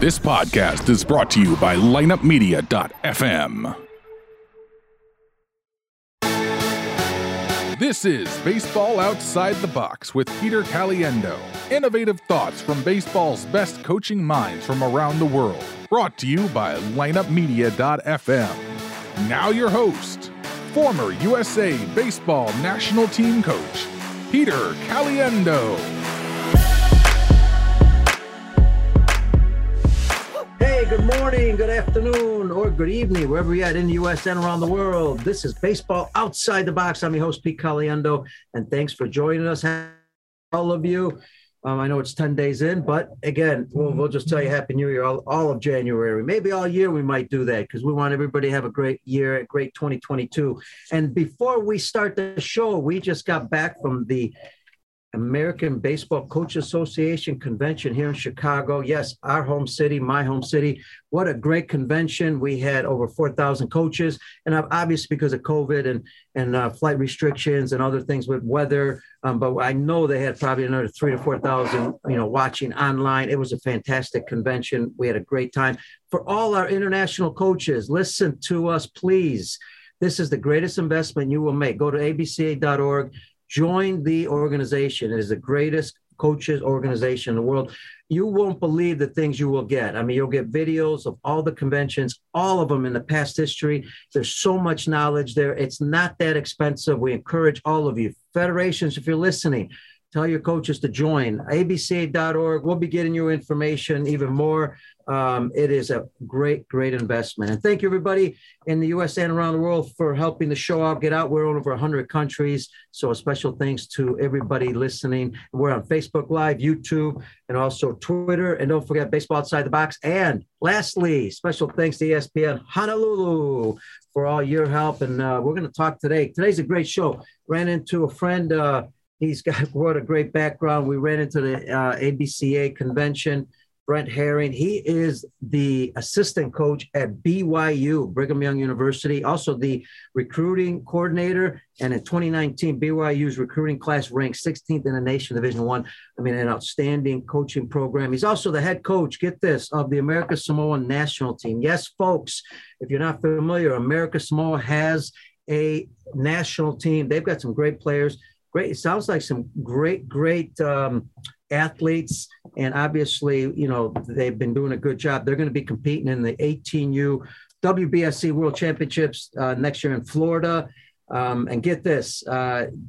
This podcast is brought to you by lineupmedia.fm. This is Baseball Outside the Box with Peter Caliendo. Innovative thoughts from baseball's best coaching minds from around the world. Brought to you by lineupmedia.fm. Now your host, former USA Baseball National Team coach, Peter Caliendo. Hey, good morning, good afternoon, or good evening, wherever you're at in the U.S. and around the world. This is Baseball Outside the Box. I'm your host, Pete Caliendo, and thanks for joining us, all of you. I know it's 10 days in, but again, we'll just tell you Happy New Year all of January. Maybe all year we might do that because we want everybody to have a great year, a great 2022. And before we start the show, we just got back from the American Baseball Coaches Association convention here in Chicago. Yes, our home city, my home city. What a great convention. We had over 4,000 coaches, and obviously because of COVID and flight restrictions and other things with weather, but I know they had probably another 3,000 to 4,000, watching online. It was a fantastic convention. We had a great time. For all our international coaches, listen to us, please. This is the greatest investment you will make. Go to abca.org. Join the organization. It is the greatest coaches organization in the world. You won't believe the things you will get. I mean, you'll get videos of all the conventions, all of them in the past history. There's so much knowledge there. It's not that expensive. We encourage all of you. Federations, if you're listening, tell your coaches to join. abca.org. We'll be getting you information even more. It is a great, great investment. And thank you, everybody in the U.S. and around the world for helping the show out, get out. We're in over 100 countries. So a special thanks to everybody listening. We're on Facebook Live, YouTube, and also Twitter. And don't forget Baseball Outside the Box. And lastly, special thanks to ESPN Honolulu for all your help. And we're going to talk today. Today's a great show. Ran into a friend. He's got what a great background. We ran into the ABCA convention. Brent Herring, he is the assistant coach at BYU, Brigham Young University, also the recruiting coordinator. And in 2019, BYU's recruiting class ranked 16th in the nation, Division I. I mean, an outstanding coaching program. He's also the head coach, get this, of the American Samoa national team. Yes, folks, if you're not familiar, American Samoa has a national team. They've got some great players. Great. It sounds like some great athletes. And obviously, they've been doing a good job. They're going to be competing in the 18U WBSC World Championships next year in Florida. And get this, in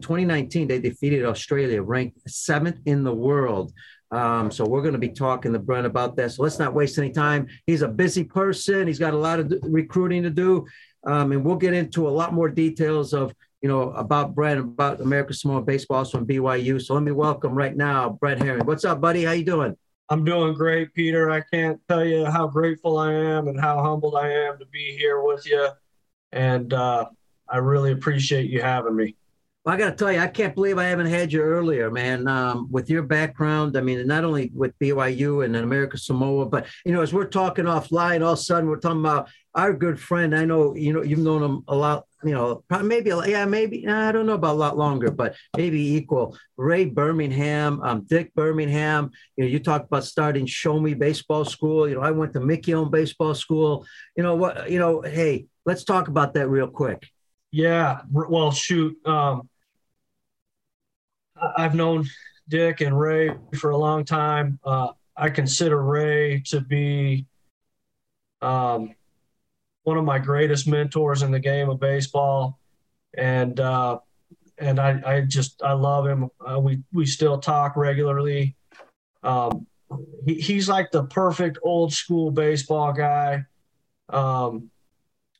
2019, they defeated Australia, ranked 7th in the world. So we're going to be talking to Brent about that. So let's not waste any time. He's a busy person. He's got a lot of recruiting to do. And we'll get into a lot more details of about Brent, about American Samoa Baseball, also from BYU. So let me welcome right now, Brent Herring. What's up, buddy? How you doing? I'm doing great, Peter. I can't tell you how grateful I am and how humbled I am to be here with you. And I really appreciate you having me. Well, I got to tell you, I can't believe I haven't had you earlier, man. With your background, I mean, not only with BYU and American Samoa, but, as we're talking offline, all of a sudden we're talking about our good friend. I know, you've known him a lot, I don't know about a lot longer, but maybe equal. Ray Birmingham, Dick Birmingham, you talked about starting Show Me Baseball School. I went to Mickey Owen Baseball School. Hey, let's talk about that real quick. Yeah. Well, shoot. I've known Dick and Ray for a long time. I consider Ray to be one of my greatest mentors in the game of baseball, and I love him. We still talk regularly. He's like the perfect old school baseball guy, and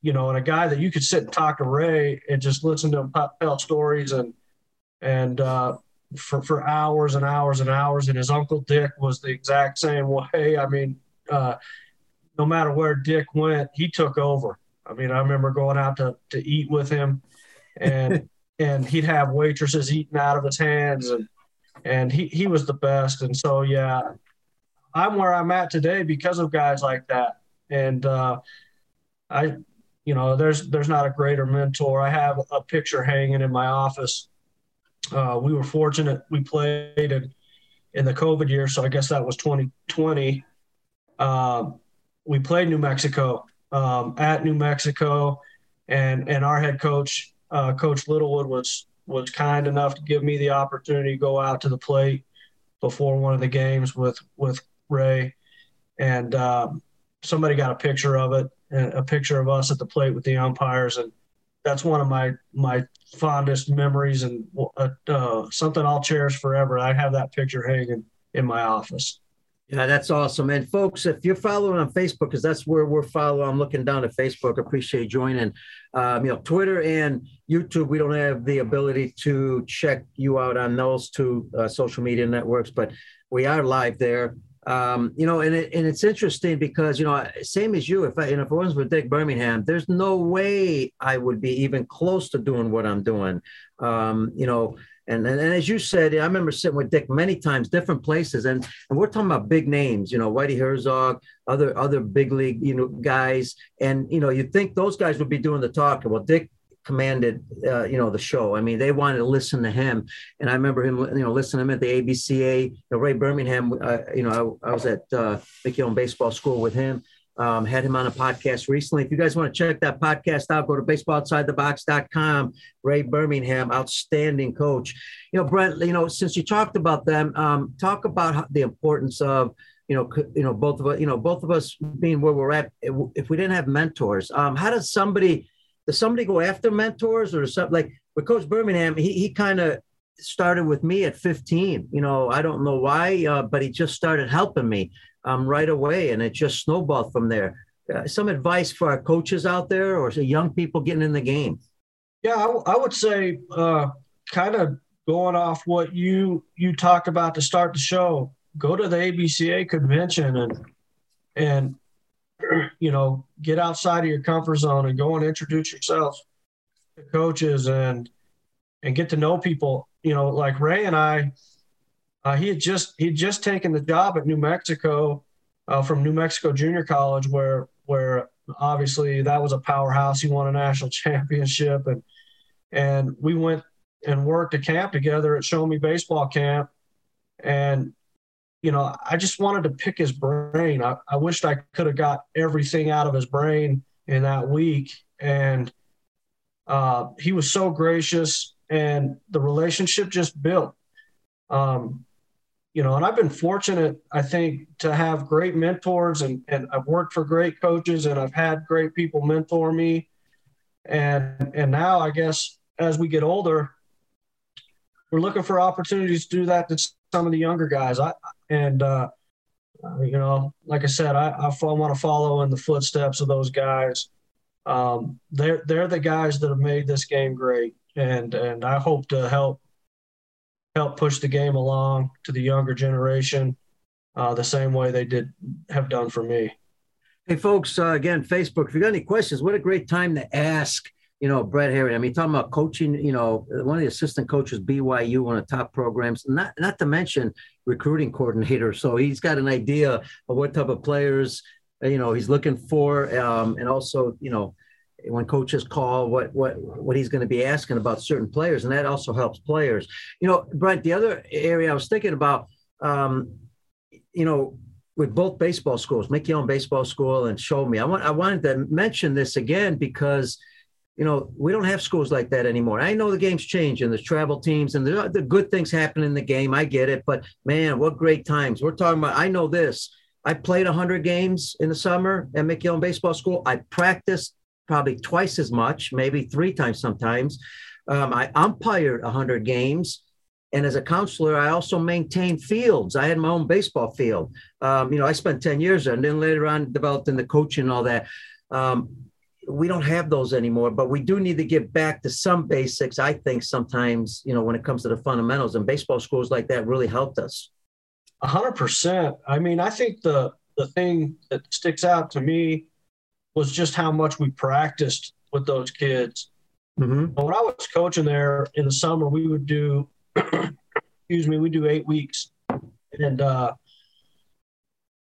a guy that you could sit and talk to Ray and just listen to him tell stories and for hours and hours and hours. And his uncle Dick was the exact same way. I mean, no matter where Dick went, he took over. I mean, I remember going out to eat with him and he'd have waitresses eating out of his hands and he was the best. And so, yeah, I'm where I'm at today because of guys like that. And there's not a greater mentor. I have a picture hanging in my office. We were fortunate. We played in the COVID year, so I guess that was 2020. We played New Mexico at New Mexico, and our head coach, Coach Littlewood, was kind enough to give me the opportunity to go out to the plate before one of the games with Ray, and somebody got a picture of it, a picture of us at the plate with the umpires, and that's one of my fondest memories, and something I'll cherish forever. I have that picture hanging in my office. Yeah, that's awesome. And folks, if you're following on Facebook, because that's where we're following, I'm looking down at Facebook. Appreciate joining. Twitter and YouTube, we don't have the ability to check you out on those two social media networks, but we are live there. It's interesting because, same as you, if it wasn't for Dick Birmingham, there's no way I would be even close to doing what I'm doing. And as you said, I remember sitting with Dick many times, different places, and we're talking about big names, Whitey Herzog, other big league, guys. And, you think those guys would be doing the talking. Well, Dick commanded, the show. I mean, they wanted to listen to him. And I remember him, listening to him at the ABCA, Ray Birmingham, I was at Mickey Owen Baseball School with him. Had him on a podcast recently. If you guys want to check that podcast out, go to baseballoutsidethebox.com. Ray Birmingham, outstanding coach. Brent, since you talked about them, talk about the importance of, both of us being where we're at, if we didn't have mentors. How does somebody go after mentors or something? Like with Coach Birmingham, he kind of started with me at 15. I don't know why, but he just started helping me right away, and it just snowballed from there. Some advice for our coaches out there or young people getting in the game? Yeah, I would say kind of going off what you talked about to start the show, go to the ABCA convention and get outside of your comfort zone and go and introduce yourself to coaches and get to know people. Like Ray and I, he'd just taken the job at New Mexico from New Mexico Junior College, where obviously that was a powerhouse. He won a national championship, and we went and worked a camp together at Show Me Baseball Camp. And, I just wanted to pick his brain. I wished I could have got everything out of his brain in that week. And he was so gracious, and the relationship just built. And I've been fortunate, I think, to have great mentors, and I've worked for great coaches, and I've had great people mentor me. And now, I guess, as we get older, we're looking for opportunities to do that to some of the younger guys. Like I said, I want to follow in the footsteps of those guys. They're the guys that have made this game great. And I hope to help push the game along to the younger generation the same way they have done for me. Hey, folks, again, Facebook, if you got any questions, what a great time to ask, Brent Herring. I mean, talking about coaching, one of the assistant coaches, BYU, one of the top programs, not to mention recruiting coordinator. So he's got an idea of what type of players, he's looking for. And also, when coaches call, what he's going to be asking about certain players, and that also helps players. Brent, the other area I was thinking about, with both baseball schools, Mickey Owen Baseball School and Show Me, I wanted to mention this again because, we don't have schools like that anymore. I know the game's changed, and there's travel teams, and the good things happen in the game. I get it, but man, what great times we're talking about. I know this. I played 100 games in the summer at Mickey Owen Baseball School. I practiced probably twice as much, maybe three times sometimes. I umpired 100 games. And as a counselor, I also maintained fields. I had my own baseball field. I spent 10 years there, and then later on developed in the coaching and all that. We don't have those anymore, but we do need to get back to some basics, I think, sometimes, when it comes to the fundamentals. And baseball schools like that really helped us. 100%. I mean, I think the thing that sticks out to me was just how much we practiced with those kids. Mm-hmm. When I was coaching there in the summer, we would do, we do 8 weeks. And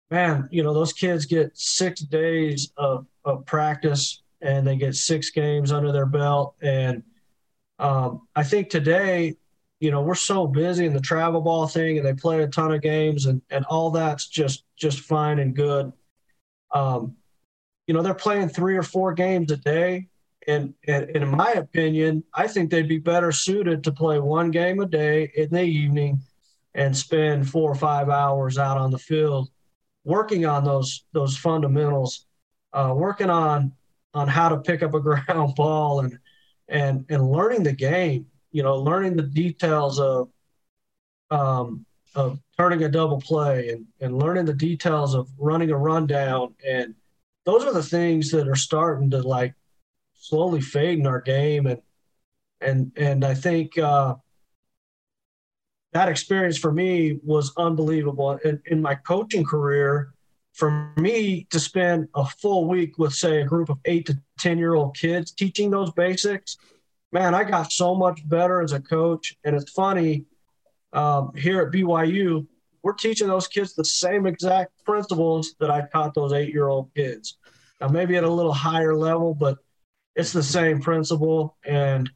those kids get 6 days of practice, and they get 6 games under their belt. And I think today, you know, we're so busy in the travel ball thing, and they play a ton of games, and all that's just fine and good. You know, they're playing 3 or 4 games a day. And in my opinion, I think they'd be better suited to play 1 game a day in the evening and spend 4 or 5 hours out on the field working on those fundamentals, working on how to pick up a ground ball and learning the game, you know, learning the details of turning a double play and learning the details of running a rundown. And those are the things that are starting to, like, slowly fading our game. And I think that experience for me was unbelievable. And in my coaching career, for me to spend a full week with, say, a group of 8 to 10-year-old kids teaching those basics, man, I got so much better as a coach. And it's funny, here at BYU, we're teaching those kids the same exact principles that I taught those 8-year-old kids. Now, maybe at a little higher level, but it's the same principle, and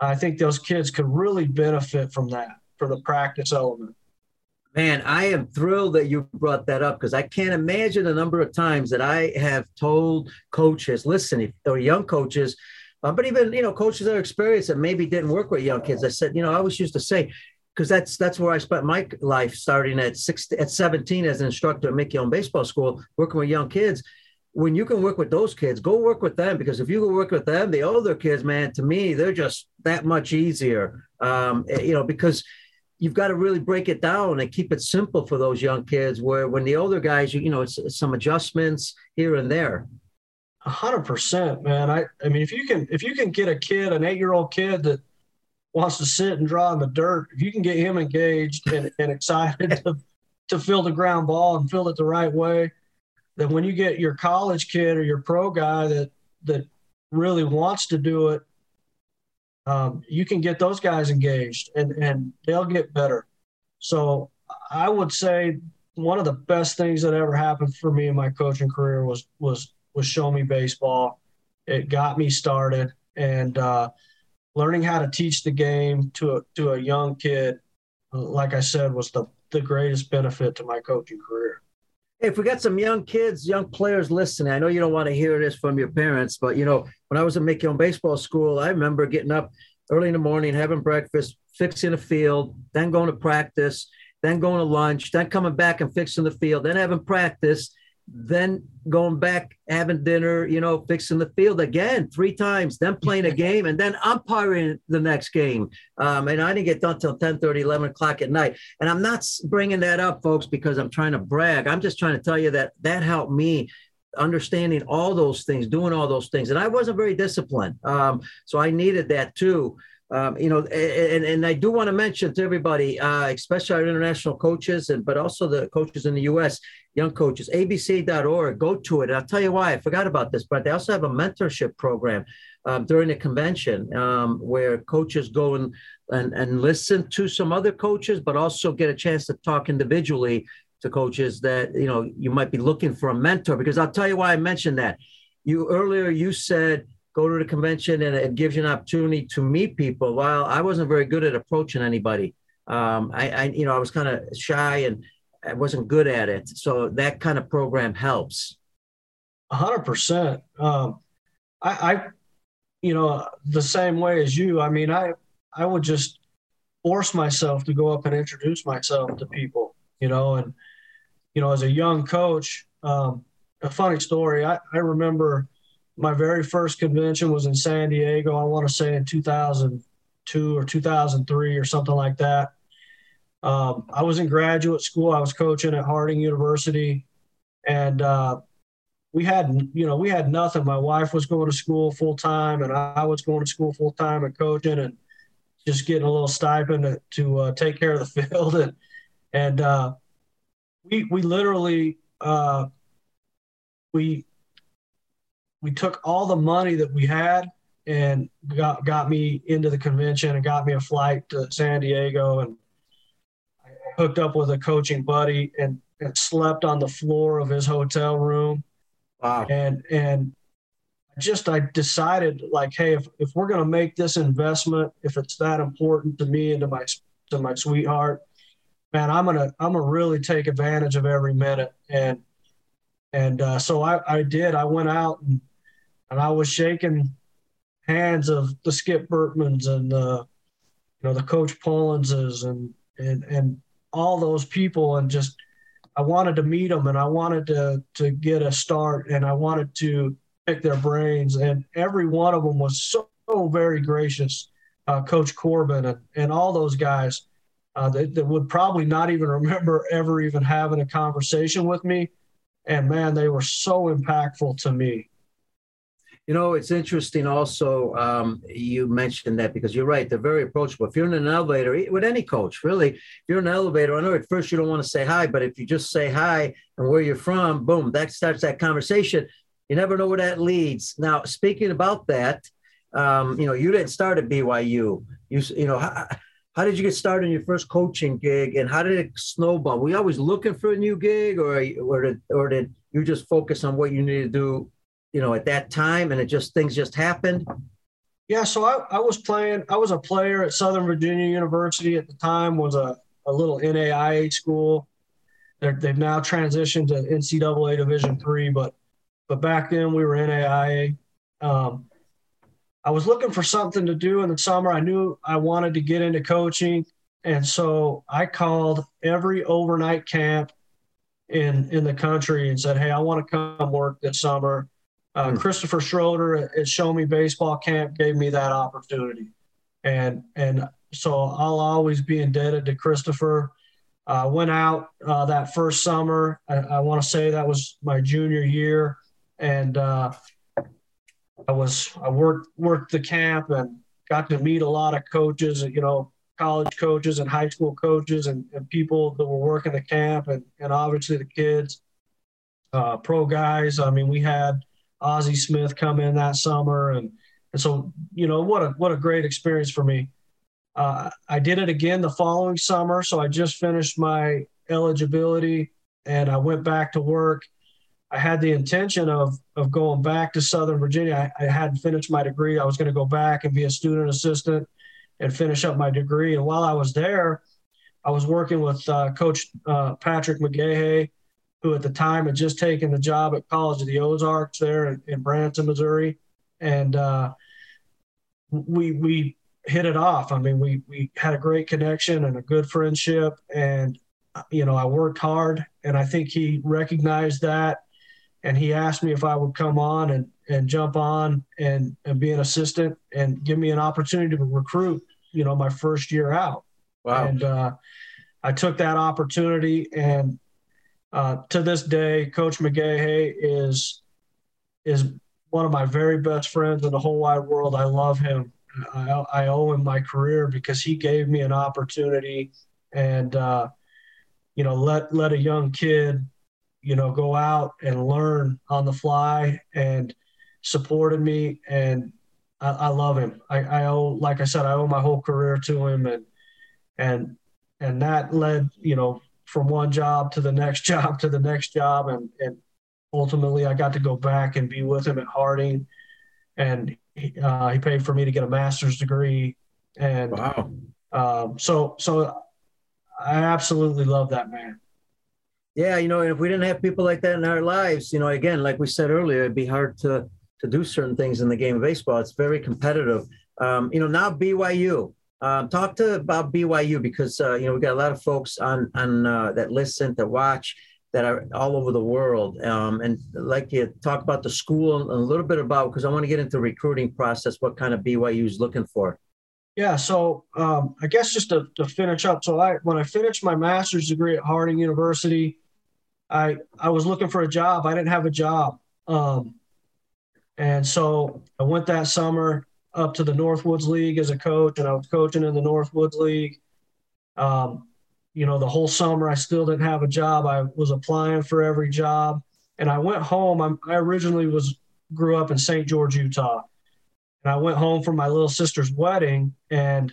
I think those kids could really benefit from that, for the practice element. Man, I am thrilled that you brought that up, because I can't imagine the number of times that I have told coaches, listen, or young coaches, but even, you know, coaches that are experienced that maybe didn't work with young kids. I said, you know, I always used to say, because that's where I spent my life, starting at 17 as an instructor at Mickey Owen Baseball School, working with young kids. When you can work with those kids, go work with them, because if you can work with them, the older kids, man, to me, they're just that much easier, you know, because you've got to really break it down and keep it simple for those young kids, where when the older guys, you know, it's some adjustments here and there. 100%, man. I mean, if you can get a kid, an 8-year-old kid that wants to sit and draw in the dirt, if you can get him engaged and excited to field the ground ball and field it the right way, then when you get your college kid or your pro guy that really wants to do it, you can get those guys engaged and they'll get better. So I would say one of the best things that ever happened for me in my coaching career was Show Me Baseball. It got me started, and learning how to teach the game to a young kid, like I said, was the greatest benefit to my coaching career. If we got some young kids, young players listening, I know you don't want to hear this from your parents, but, you know, when I was at Mickey Owen Baseball School, I remember getting up early in the morning, having breakfast, fixing the field, then going to practice, then going to lunch, then coming back and fixing the field, then having practice, then going back, having dinner, you know, fixing the field again 3 times, then playing a game, and then umpiring the next game. And I didn't get done till 10:30, 11 o'clock at night. And I'm not bringing that up, folks, because I'm trying to brag. I'm just trying to tell you that helped me understanding all those things, doing all those things. And I wasn't very disciplined. So I needed that too. You know, and I do want to mention to everybody, especially our international coaches, but also the coaches in the U.S., young coaches, abca.org, go to it. And I'll tell you why I forgot about this, but they also have a mentorship program during the convention where coaches go and listen to some other coaches, but also get a chance to talk individually to coaches that, you know, you might be looking for a mentor, because I'll tell you why I mentioned that. Earlier you said, go to the convention and it gives you an opportunity to meet people. While I wasn't very good at approaching anybody, I was kind of shy and I wasn't good at it. So that kind of program helps. 100%. I, you know, the same way as you, I mean, I would just force myself to go up and introduce myself to people, you know, and, you know, as a young coach, a funny story. I remember, my very first convention was in San Diego, I want to say in 2002 or 2003 or something like that. I was in graduate school. I was coaching at Harding University, and we had nothing. My wife was going to school full time, and I was going to school full time and coaching and just getting a little stipend to take care of the field. We took all the money that we had and got me into the convention and got me a flight to San Diego, and I hooked up with a coaching buddy and slept on the floor of his hotel room. Wow. And just I decided, like, hey, if we're going to make this investment, if it's that important to me and to my sweetheart, man, I'm gonna really take advantage of every minute. And so I did. I went out and I was shaking hands of the Skip Bertmans and the Coach Pollinses and all those people, and just I wanted to meet them, and I wanted to get a start, and I wanted to pick their brains, and every one of them was so very gracious. Coach Corbin and all those guys that would probably not even remember ever even having a conversation with me. And, man, they were so impactful to me. You know, it's interesting also, you mentioned that, because you're right, they're very approachable. If you're in an elevator, with any coach, really, if you're in an elevator, I know at first you don't want to say hi, but if you just say hi and where you're from, boom, that starts that conversation. You never know where that leads. Now, speaking about that, you didn't start at BYU. How did you get started in your first coaching gig, and how did it snowball? Were you always looking for a new gig, or did you just focus on what you needed to do, at that time, and things just happened? Yeah. So I was a player at Southern Virginia University at the time, was a little NAIA school. They've now transitioned to NCAA Division III, but back then we were NAIA. I was looking for something to do in the summer. I knew I wanted to get into coaching. And so I called every overnight camp in the country and said, hey, I want to come work this summer. Christopher Schroeder at Show Me Baseball Camp gave me that opportunity. And so I'll always be indebted to Christopher. I went out that first summer. I want to say that was my junior year. And, I worked the camp and got to meet a lot of coaches, college coaches and high school coaches and people that were working the camp and obviously the kids, pro guys. I mean, we had Ozzie Smith come in that summer. And so, what a great experience for me. I did it again the following summer. So I just finished my eligibility and I went back to work. I had the intention of going back to Southern Virginia. I hadn't finished my degree. I was going to go back and be a student assistant and finish up my degree. And while I was there, I was working with Coach Patrick McGehee, who at the time had just taken the job at College of the Ozarks there in Branson, Missouri. And we hit it off. I mean, we had a great connection and a good friendship. And, I worked hard, and I think he recognized that. And he asked me if I would come on and jump on and be an assistant and give me an opportunity to recruit, my first year out. Wow. And I took that opportunity. And to this day, Coach McGehee is one of my very best friends in the whole wide world. I love him. I owe him my career because he gave me an opportunity and, let a young kid – go out and learn on the fly, and supported me. And I love him. I owe my whole career to him. And that led, from one job to the next job to the next job. And ultimately I got to go back and be with him at Harding, and he paid for me to get a master's degree. And wow. So I absolutely love that man. Yeah, and if we didn't have people like that in our lives, again, like we said earlier, it'd be hard to do certain things in the game of baseball. It's very competitive. Now BYU. Talk about BYU because, we got a lot of folks on that listen, that watch, that are all over the world. And I'd like you to talk about the school and a little bit about, because I want to get into the recruiting process, what kind of BYU is looking for. Yeah, so I guess just to finish up. So when I finished my master's degree at Harding University, I was looking for a job. I didn't have a job. And so I went that summer up to the Northwoods League as a coach, and I was coaching in the Northwoods League. The whole summer I still didn't have a job. I was applying for every job. And I went home. I originally grew up in St. George, Utah. And I went home for my little sister's wedding. And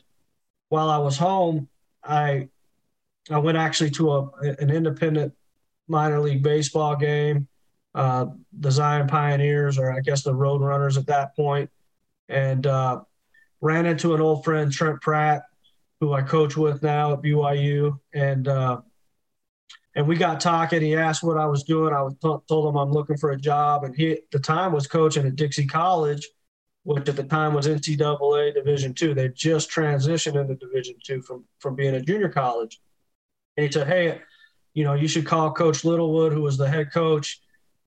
while I was home, I went actually to an independent minor league baseball game. the Zion Pioneers, or I guess the Road Runners at that point, and ran into an old friend, Trent Pratt, who I coach with now at BYU, and we got talking. He asked what I was doing. I told him I'm looking for a job, and he at the time was coaching at Dixie College, which at the time was NCAA Division II. They just transitioned into Division II from being a junior college. And he said, hey, you know, you should call Coach Littlewood, who was the head coach.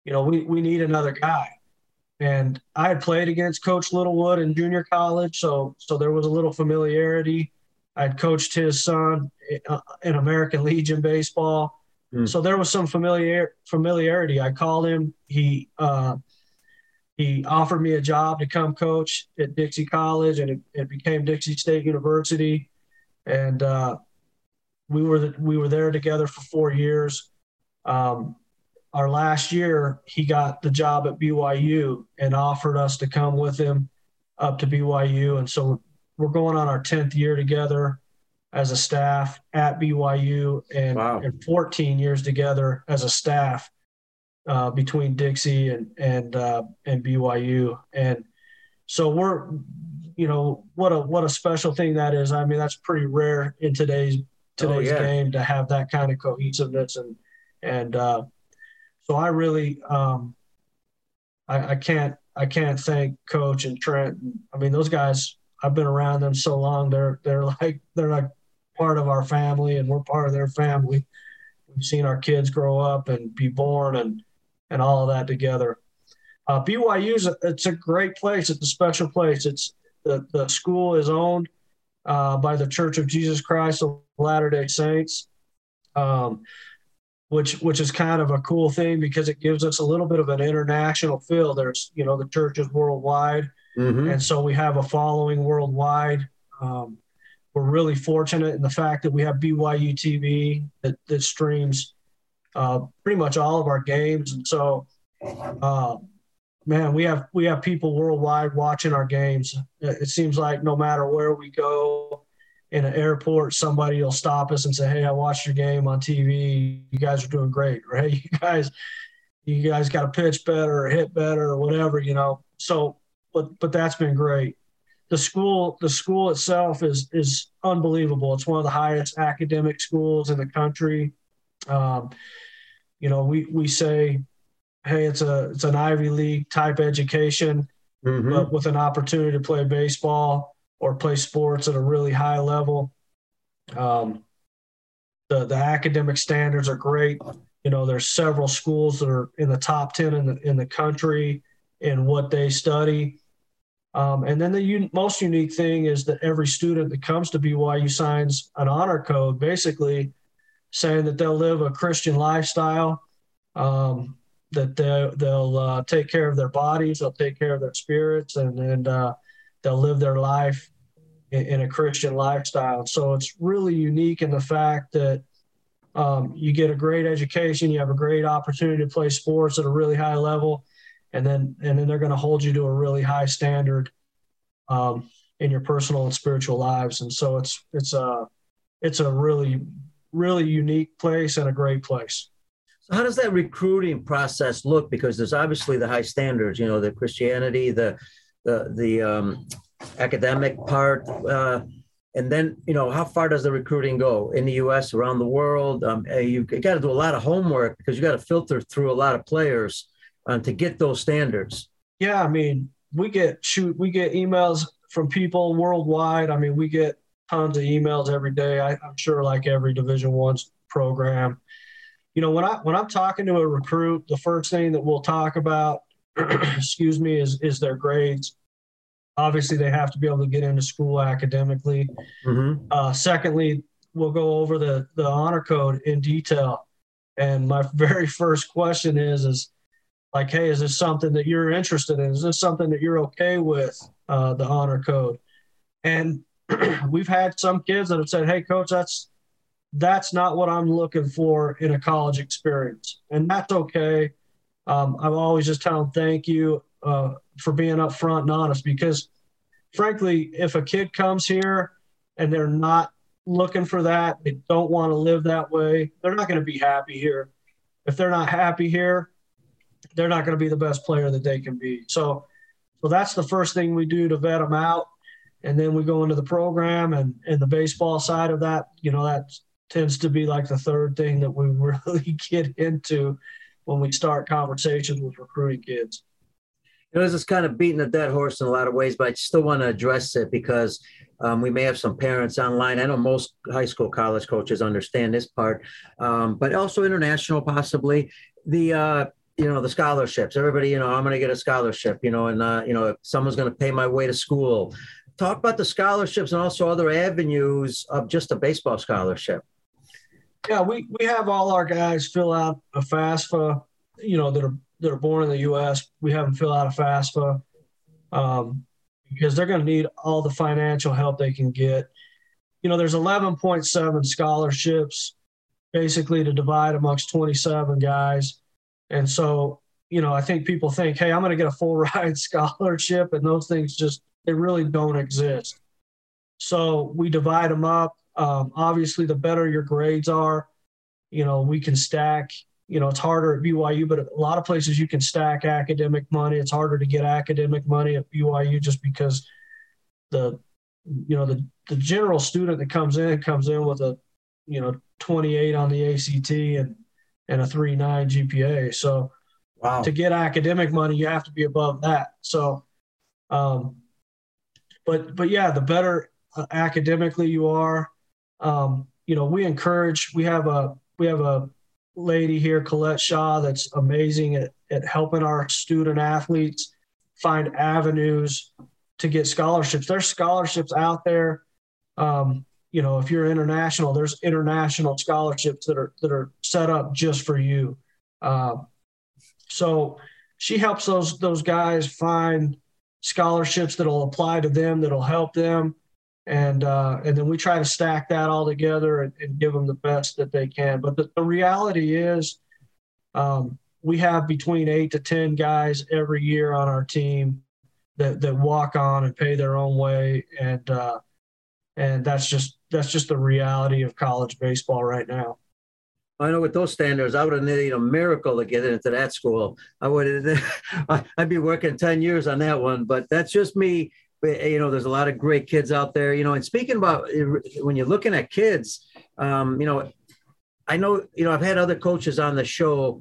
You know, we need another guy. And I had played against Coach Littlewood in junior college, so there was a little familiarity. I'd coached his son in American Legion baseball. So there was some familiarity. I called him. He offered me a job to come coach at Dixie College, and it became Dixie State University. And we were there together for 4 years. Our last year, he got the job at BYU and offered us to come with him up to BYU. And so we're going on our 10th year together as a staff at BYU, and, wow, and 14 years together as a staff between Dixie and BYU. And so we're, you know, what a special thing that is. I mean, that's pretty rare in today's game to have that kind of cohesiveness. And so I really, I can't thank Coach and Trent. I mean, those guys, I've been around them so long. They're like part of our family, and we're part of their family. We've seen our kids grow up and be born and all of that together. BYU's it's a great place. It's a special place. It's the school is owned by the Church of Jesus Christ of Latter-day Saints, which is kind of a cool thing because it gives us a little bit of an international feel. There's, you know, the church is worldwide, mm-hmm. and so we have a following worldwide. We're really fortunate in the fact that we have BYU TV that streams pretty much all of our games. And so, man, we have people worldwide watching our games. It seems like no matter where we go in an airport, somebody will stop us and say, hey, I watched your game on TV. You guys are doing great, or hey, you guys got to pitch better or hit better or whatever, you know. So, but that's been great. The school itself is unbelievable. It's one of the highest academic schools in the country. You know, we say, hey, it's an Ivy League type education, mm-hmm. but with an opportunity to play baseball or play sports at a really high level. The academic standards are great. You know, there's several schools that are in the top 10 in the country in what they study. And then the most unique thing is that every student that comes to BYU signs an honor code, basically saying that they'll live a Christian lifestyle, that they'll take care of their bodies, they'll take care of their spirits, and they'll live their life in a Christian lifestyle. So it's really unique in the fact that you get a great education, you have a great opportunity to play sports at a really high level, and then they're going to hold you to a really high standard in your personal and spiritual lives. And so it's a really, really unique place and a great place. So how does that recruiting process look? Because there's obviously the high standards, you know, the Christianity, the academic part. And then, you know, how far does the recruiting go in the U.S., around the world? You've got to do a lot of homework because you got to filter through a lot of players to get those standards. Yeah, I mean, we get emails from people worldwide. I mean, we get tons of emails every day. I'm sure, like every Division I program. You know, when I'm talking to a recruit, the first thing that we'll talk about, excuse me, is their grades. Obviously, they have to be able to get into school academically. Mm-hmm. Secondly, we'll go over the honor code in detail. And my very first question is like, hey, is this something that you're interested in? Is this something that you're okay with, the honor code? And we've had some kids that have said, hey, coach, that's not what I'm looking for in a college experience. And that's okay. I've always just tell them thank you for being upfront and honest, because, frankly, if a kid comes here and they're not looking for that, they don't want to live that way, they're not going to be happy here. If they're not happy here, they're not going to be the best player that they can be. So that's the first thing we do to vet them out. And then we go into the program and the baseball side of that, you know, that tends to be like the third thing that we really get into when we start conversations with recruiting kids. You know, this is kind of beating a dead horse in a lot of ways, but I still want to address it because we may have some parents online. I know most high school college coaches understand this part, but also international possibly. The scholarships, everybody, I'm going to get a scholarship, and if someone's going to pay my way to school. Talk about the scholarships and also other avenues of just a baseball scholarship. Yeah, we have all our guys fill out a FAFSA, that are born in the U.S. We have them fill out a FAFSA because they're going to need all the financial help they can get. There's 11.7 scholarships basically to divide amongst 27 guys. And so, I think people think, hey, I'm going to get a full ride scholarship, and those things just, they really don't exist. So we divide them up. Obviously, the better your grades are, we can stack, it's harder at BYU, but a lot of places you can stack academic money. It's harder to get academic money at BYU just because the general student that comes in with a, 28 on the ACT and a 3.9 GPA. So wow. To get academic money, you have to be above that. So, but yeah, the better academically you are, we have a lady here, Colette Shaw, that's amazing at helping our student athletes find avenues to get scholarships. There's scholarships out there. If you're international, there's international scholarships that are set up just for you. So she helps those guys find scholarships that'll apply to them, that'll help them. And then we try to stack that all together and give them the best that they can. But the reality is we have between 8 to 10 guys every year on our team that walk on and pay their own way. And that's just the reality of college baseball right now. I know with those standards, I would have needed a miracle to get into that school. I'd be working 10 years on that one, but that's just me. There's a lot of great kids out there, and speaking about when you're looking at kids, I know, I've had other coaches on the show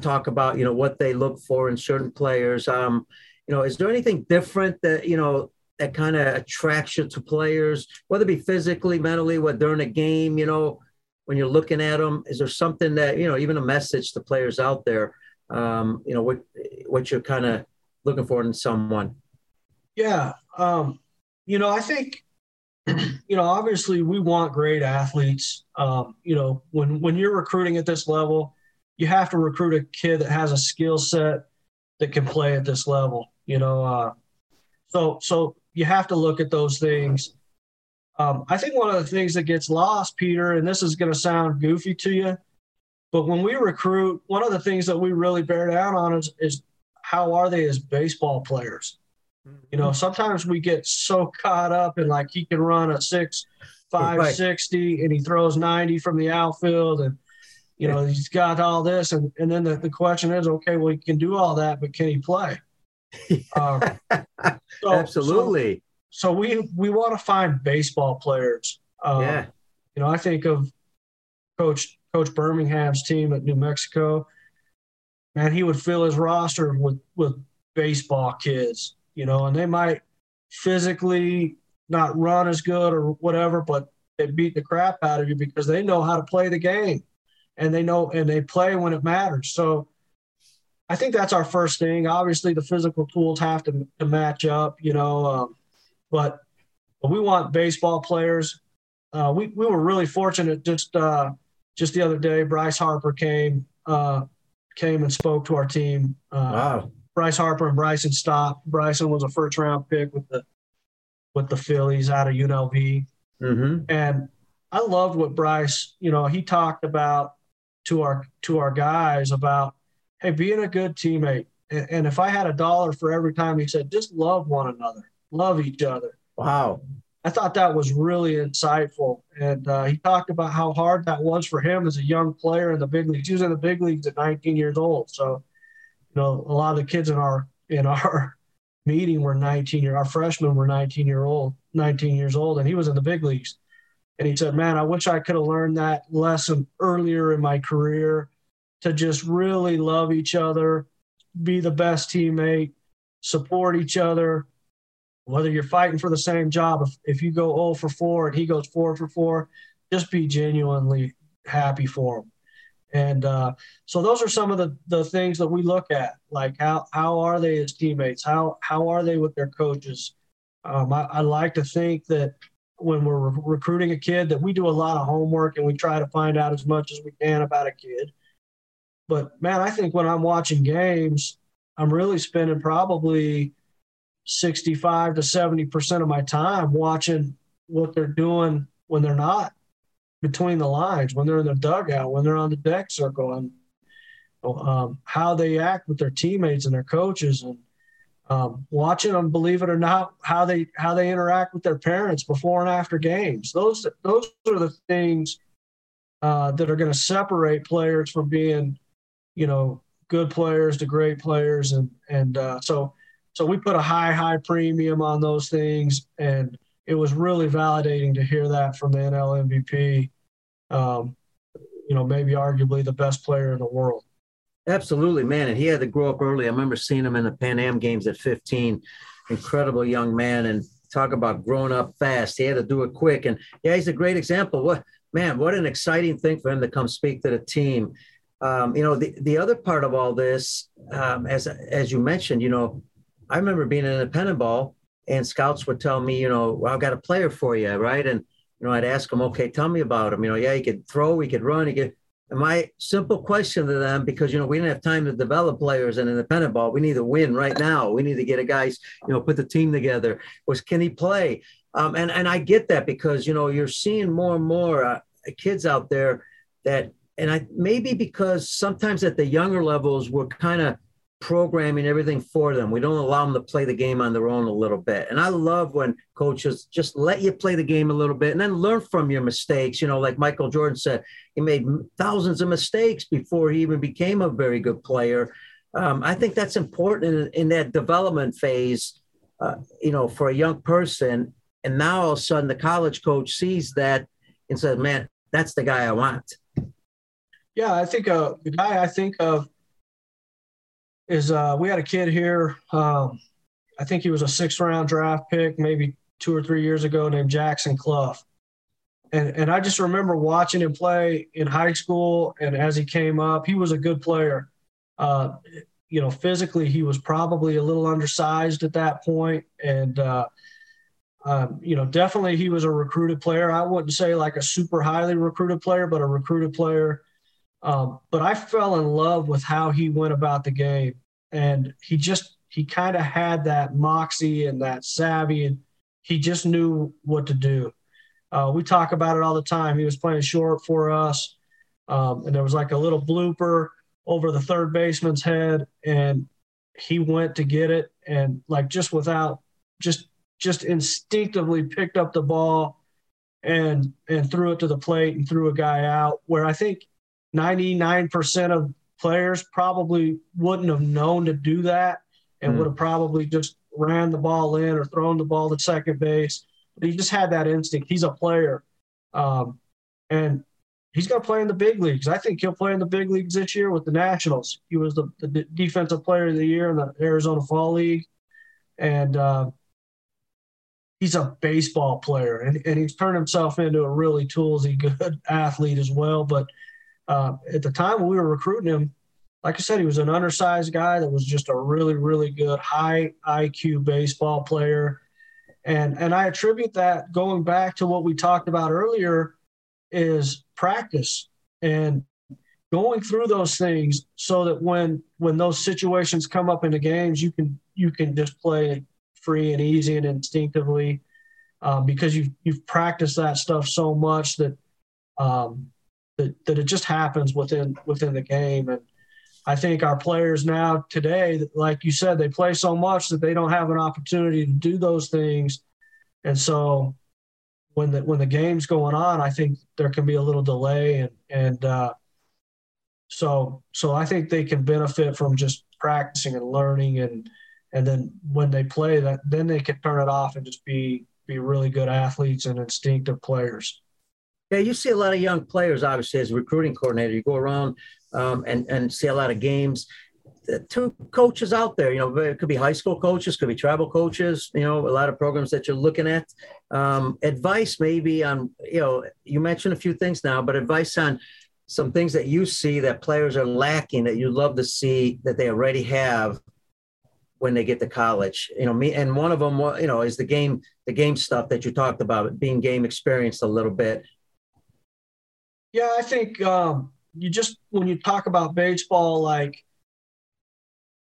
talk about, what they look for in certain players. Is there anything different that, that kind of attraction to players, whether it be physically, mentally, what during a game, when you're looking at them, is there something that, even a message to players out there, what you're kind of looking for in someone? Yeah. I think, obviously we want great athletes. When you're recruiting at this level, you have to recruit a kid that has a skill set that can play at this level, So you have to look at those things. I think one of the things that gets lost, Peter, and this is going to sound goofy to you, but when we recruit, one of the things that we really bear down on is how are they as baseball players? Sometimes we get so caught up in like he can run a 6.5 right. 60 and he throws 90 from the outfield and, yeah. He's got all this. And then the question is, okay, well, he can do all that, but can he play? Absolutely. So we want to find baseball players. I think of Coach Birmingham's team at New Mexico, man, he would fill his roster with baseball kids, and they might physically not run as good or whatever, but they beat the crap out of you because they know how to play the game and they play when it matters. So I think that's our first thing. Obviously, the physical tools have to match up, but we want baseball players. We were really fortunate just the other day. Bryce Harper came and spoke to our team. Wow. Bryce Harper and Bryson Stott. Bryson was a first-round pick with the Phillies out of UNLV. Mm-hmm. And I loved what Bryce, he talked about to our guys about, hey, being a good teammate. And if I had $1 for every time he said, just love one another, love each other. Wow. I thought that was really insightful. And he talked about how hard that was for him as a young player in the big leagues. He was in the big leagues at 19 years old. So you know, a lot of the kids in our meeting were 19 years old, and he was in the big leagues. And he said, man, I wish I could have learned that lesson earlier in my career, to just really love each other, be the best teammate, support each other, whether you're fighting for the same job. If you go 0 for 4 and he goes 4 for 4, just be genuinely happy for him. And so those are some of the things that we look at, like how are they as teammates? How are they with their coaches? I like to think that when we're recruiting a kid, that we do a lot of homework and we try to find out as much as we can about a kid. But, man, I think when I'm watching games, I'm really spending probably 65 to 70% of my time watching what they're doing when they're not between the lines, when they're in the dugout, when they're on the deck circle, and how they act with their teammates and their coaches, and watching them, believe it or not, how they interact with their parents before and after games. Those are the things that are going to separate players from being, you know, good players to great players. So we put a high premium on those things, and it was really validating to hear that from the NL MVP, maybe arguably the best player in the world. Absolutely, man. And he had to grow up early. I remember seeing him in the Pan Am games at 15. Incredible young man, and talk about growing up fast. He had to do it quick. And, yeah, he's a great example. What an exciting thing for him to come speak to the team. The other part of all this, as you mentioned, you know, I remember being in a pennant ball, and scouts would tell me, you know, well, I've got a player for you, right? And, you know, I'd ask them, okay, tell me about him. You know, yeah, he could throw, he could run, and my simple question to them, because, you know, we didn't have time to develop players, and in the pennant ball, we need to win right now. We need to get a guy's, you know, put the team together, was can he play? And I get that, because, you know, you're seeing more and more kids out there that, and I maybe because sometimes at the younger levels, we're kind of programming everything for them. We don't allow them to play the game on their own a little bit. And I love when coaches just let you play the game a little bit and then learn from your mistakes. You know, like Michael Jordan said, he made thousands of mistakes before he even became a very good player. I think that's important in that development phase, for a young person. And now all of a sudden the college coach sees that and says, man, that's the guy I want. Yeah, I think the guy I think of is we had a kid here, I think he was a 6th round draft pick maybe 2 or 3 years ago, named Jackson Clough. And I just remember watching him play in high school, and as he came up, he was a good player. Physically he was probably a little undersized at that point, and definitely he was a recruited player. I wouldn't say like a super highly recruited player, but a recruited player. But I fell in love with how he went about the game, and he kind of had that moxie and that savvy, and he just knew what to do. We talk about it all the time. He was playing short for us, and there was like a little blooper over the third baseman's head, and he went to get it, and like just instinctively picked up the ball and threw it to the plate and threw a guy out, where I think 99% of players probably wouldn't have known to do that, and would have probably just ran the ball in or thrown the ball to second base. But he just had that instinct. He's a player, and he's going to play in the big leagues. I think he'll play in the big leagues this year with the Nationals. He was the defensive player of the year in the Arizona Fall League, and he's a baseball player, and he's turned himself into a really toolsy, good athlete as well. But at the time when we were recruiting him, like I said, he was an undersized guy that was just a really, really good, high IQ baseball player. And I attribute that going back to what we talked about earlier, is practice and going through those things, so that when those situations come up in the games, you can just play free and easy and instinctively, because you've practiced that stuff so much that that it just happens within the game. And I think our players now today, like you said, they play so much that they don't have an opportunity to do those things. And so when the game's going on, I think there can be a little delay. And so I think they can benefit from just practicing and learning, and then when they play that, then they can turn it off and just be really good athletes and instinctive players. Yeah, you see a lot of young players, obviously, as a recruiting coordinator. You go around and see a lot of games. The two coaches out there, you know, it could be high school coaches, could be travel coaches, you know, a lot of programs that you're looking at. Advice maybe on, you know, you mentioned a few things now, but advice on some things that you see that players are lacking that you love to see that they already have when they get to college. You know, me, and one of them, you know, is the game stuff that you talked about, being game experienced a little bit. Yeah, I think you just, when you talk about baseball, like,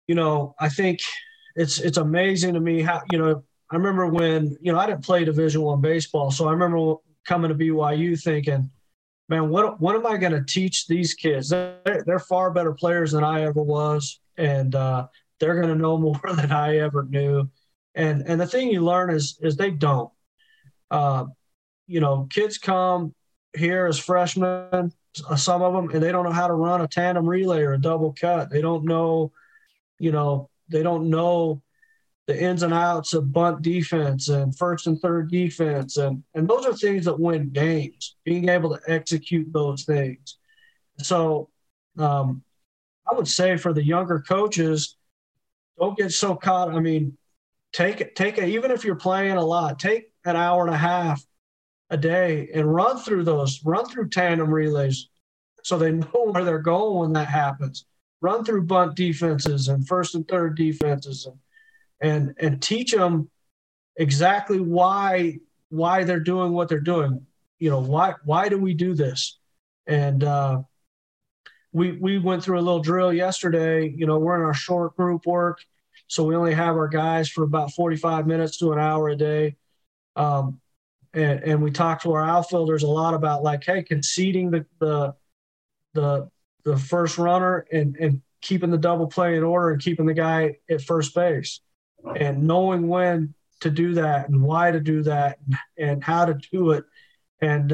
you know, I think it's amazing to me how, you know, I remember when, you know, I didn't play Division I baseball. So I remember coming to BYU thinking, man, what am I going to teach these kids? They're far better players than I ever was. And they're going to know more than I ever knew. And the thing you learn is they don't. You know, kids come here as freshmen, some of them, and they don't know how to run a tandem relay or a double cut. They don't know, you know, they don't know the ins and outs of bunt defense and first and third defense. And those are things that win games, being able to execute those things. So I would say for the younger coaches, don't get so caught. I mean, take it, even if you're playing a lot, take an hour and a half a day and run through tandem relays so they know where they're going when that happens. Run through bunt defenses and first and third defenses and teach them exactly why they're doing what they're doing. You know, why do we do this? And we went through a little drill yesterday. You know, we're in our short group work, so we only have our guys for about 45 minutes to an hour a day. And we talked to our outfielders a lot about, like, hey, conceding the first runner and keeping the double play in order and keeping the guy at first base and knowing when to do that and why to do that and how to do it. And,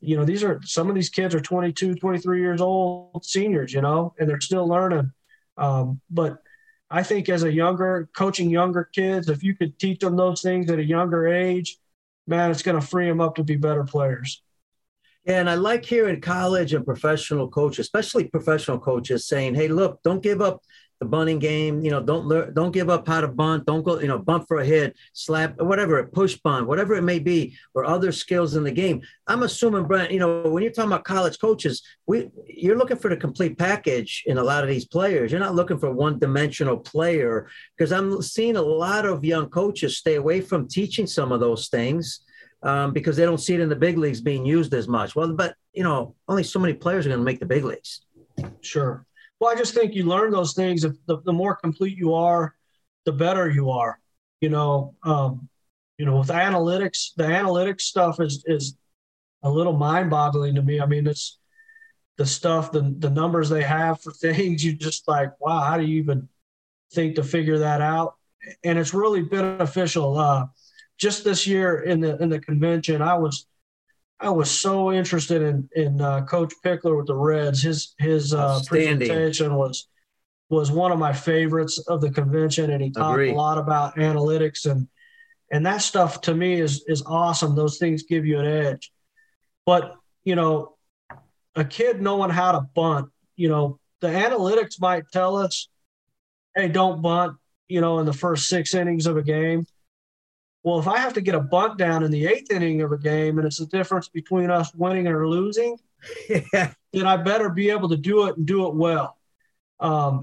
you know, these are, some of these kids are 22, 23 years old, seniors, you know, and they're still learning. But I think as a younger, coaching younger kids, if you could teach them those things at a younger age, man, it's going to free them up to be better players. And I like hearing college and professional coaches, especially professional coaches, saying, "Hey, look, don't give up the bunting game. You know, don't give up how to bunt. Don't go, you know, bunt for a hit, slap, whatever, push bunt, whatever it may be, or other skills in the game." I'm assuming, Brent, you know, when you're talking about college coaches, you're looking for the complete package in a lot of these players. You're not looking for one-dimensional player, because I'm seeing a lot of young coaches stay away from teaching some of those things. Because they don't see it in the big leagues being used as much. Well, but, you know, only so many players are going to make the big leagues. Sure. Well, I just think you learn those things. If the more complete you are, the better you are. You know, with analytics, the analytics stuff is a little mind-boggling to me. I mean, it's the stuff, the numbers they have for things, you just like, wow, how do you even think to figure that out? And it's really beneficial. Just this year in the convention, I was so interested in Coach Pickler with the Reds. His presentation was one of my favorites of the convention, and he talked a lot about analytics and that stuff to me is awesome. Those things give you an edge. But, you know, a kid knowing how to bunt, you know, the analytics might tell us, hey, don't bunt, you know, in the first 6 innings of a game. Well, if I have to get a bunt down in the 8th inning of a game and it's the difference between us winning or losing, then I better be able to do it and do it well.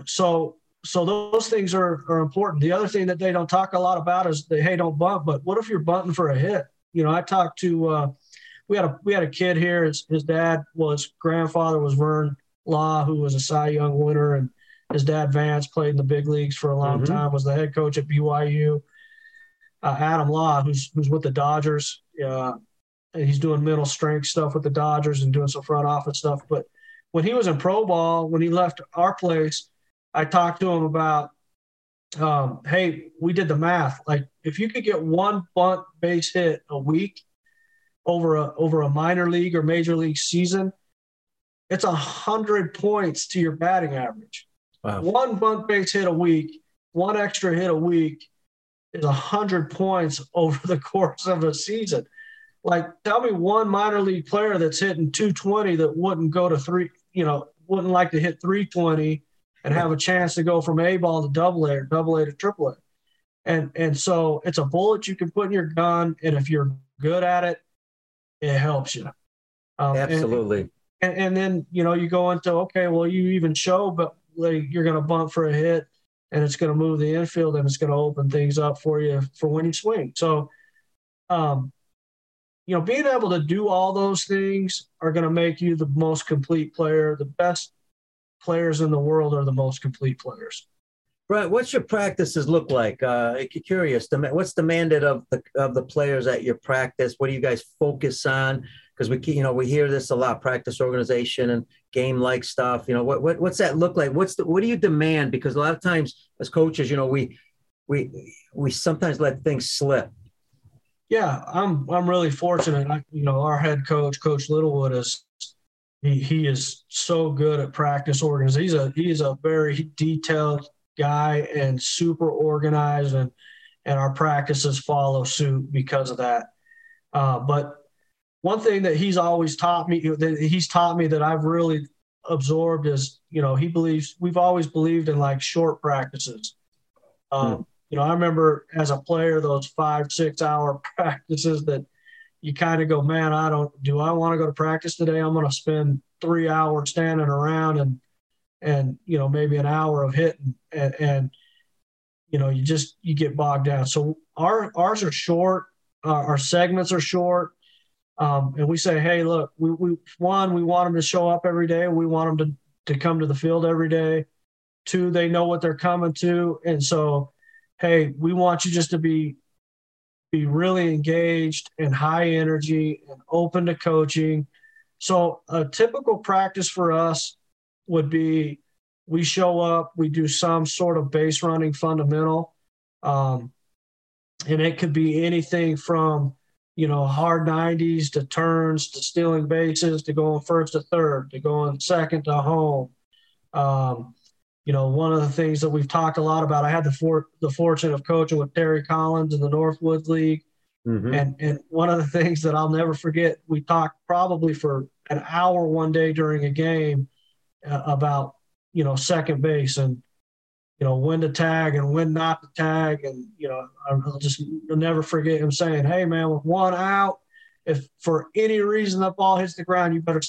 So those things are important. The other thing that they don't talk a lot about is the, hey, don't bunt, but what if you're bunting for a hit? You know, I talked to we had a kid here. His dad was grandfather was Vern Law, who was a Cy Young winner, and his dad Vance played in the big leagues for a long time, was the head coach at BYU. Adam Law, who's with the Dodgers, he's doing mental strength stuff with the Dodgers and doing some front office stuff. But when he was in pro ball, when he left our place, I talked to him about, hey, we did the math. Like, if you could get one bunt base hit a week over a minor league or major league season, it's 100 points to your batting average. Wow. One bunt base hit a week, one extra hit a week is 100 points over the course of a season. Like, tell me one minor league player that's hitting 220 that wouldn't go to three, you know, wouldn't like to hit 320 and have a chance to go from A ball to double A or double A to triple A. And so it's a bullet you can put in your gun. And if you're good at it, it helps you. Absolutely. And then, you know, you go into, okay, well, you even show, but like, you're going to bump for a hit and it's going to move the infield and it's going to open things up for you for when you swing. So, you know, being able to do all those things are going to make you the most complete player. The best players in the world are the most complete players. Right. What's your practices look like? Curious. What's demanded of the players at your practice? What do you guys focus on? Because we hear this a lot: practice organization and game-like stuff. You know, what's that look like? What do you demand? Because a lot of times as coaches, you know, we sometimes let things slip. Yeah, I'm really fortunate. Our head coach, Coach Littlewood, he is so good at practice organization. He's a very detailed guy and super organized, and our practices follow suit because of that. But one thing that he's taught me that I've really absorbed is, you know, we've always believed in like short practices. You know, I remember as a player, those 5-6 hour practices that you kind of go, man, I want to go to practice today? I'm going to spend 3 hours standing around and, you know, maybe an hour of hitting and you know, you get bogged down. So ours are short, our segments are short. And we say, hey, look, we want them to show up every day. We want them to come to the field every day. 2, they know what they're coming to. And so, hey, we want you just to be really engaged and high energy and open to coaching. So a typical practice for us would be we show up, we do some sort of base running fundamental. And it could be anything from, you know, hard 90s to turns to stealing bases to going first to third to going second to home. You know, one of the things that we've talked a lot about, I had the fortune of coaching with Terry Collins in the Northwoods League. Mm-hmm. And one of the things that I'll never forget, we talked probably for an hour one day during a game about, you know, second base and, you know, when to tag and when not to tag. And, you know, I'll never forget him saying, hey, man, with one out, if for any reason that ball hits the ground, you better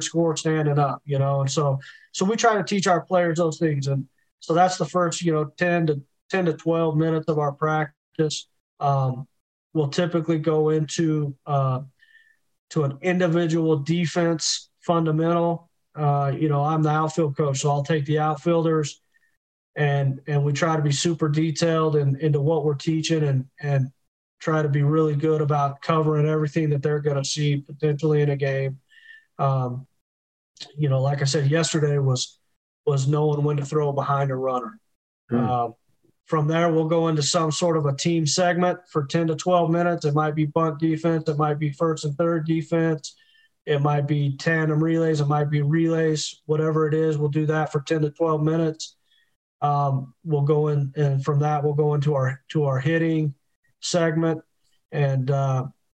score standing up, you know. And so we try to teach our players those things. And so that's the first, you know, 10 to 12 minutes of our practice. We'll typically go into to an individual defense fundamental. You know, I'm the outfield coach, so I'll take the outfielders and we try to be super detailed into what we're teaching and try to be really good about covering everything that they're going to see potentially in a game. You know, like I said, yesterday was knowing when to throw behind a runner. From there, we'll go into some sort of a team segment for 10 to 12 minutes. It might be bunt defense. It might be first and third defense. It might be tandem relays. It might be relays, whatever it is. We'll do that for 10 to 12 minutes. We'll go in, and from that, we'll go into our hitting segment, and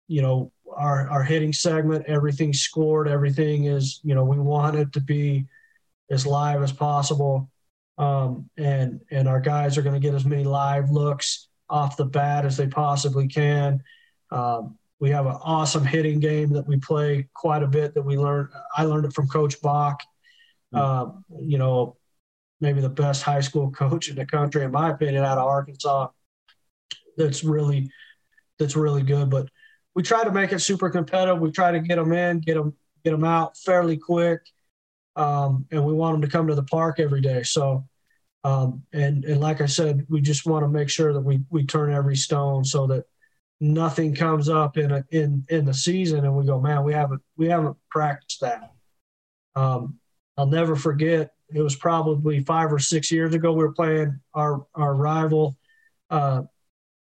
you know, our hitting segment, everything's scored, everything is, you know, we want it to be as live as possible, and our guys are going to get as many live looks off the bat as they possibly can. We have an awesome hitting game that we play quite a bit that I learned it from Coach Bach, you know, maybe the best high school coach in the country, in my opinion, out of Arkansas. That's really good. But we try to make it super competitive. We try to get them in, get them out fairly quick, and we want them to come to the park every day. So, and like I said, we just want to make sure that we turn every stone so that nothing comes up in the season and we go, man, we haven't practiced that. I'll never forget. It was probably 5 or 6 years ago. We were playing our rival.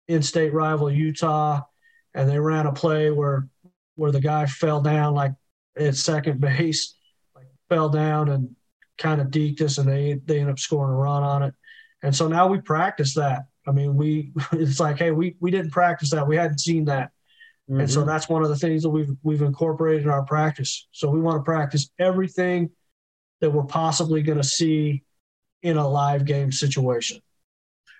In-state rival Utah, and they ran a play where the guy fell down like at second base, fell down and kind of deked us, and they end up scoring a run on it. And so now we practice that. I mean, it's like, hey, we didn't practice that. We hadn't seen that. Mm-hmm. And so that's one of the things that we've incorporated in our practice. So we want to practice everything that we're possibly going to see in a live game situation.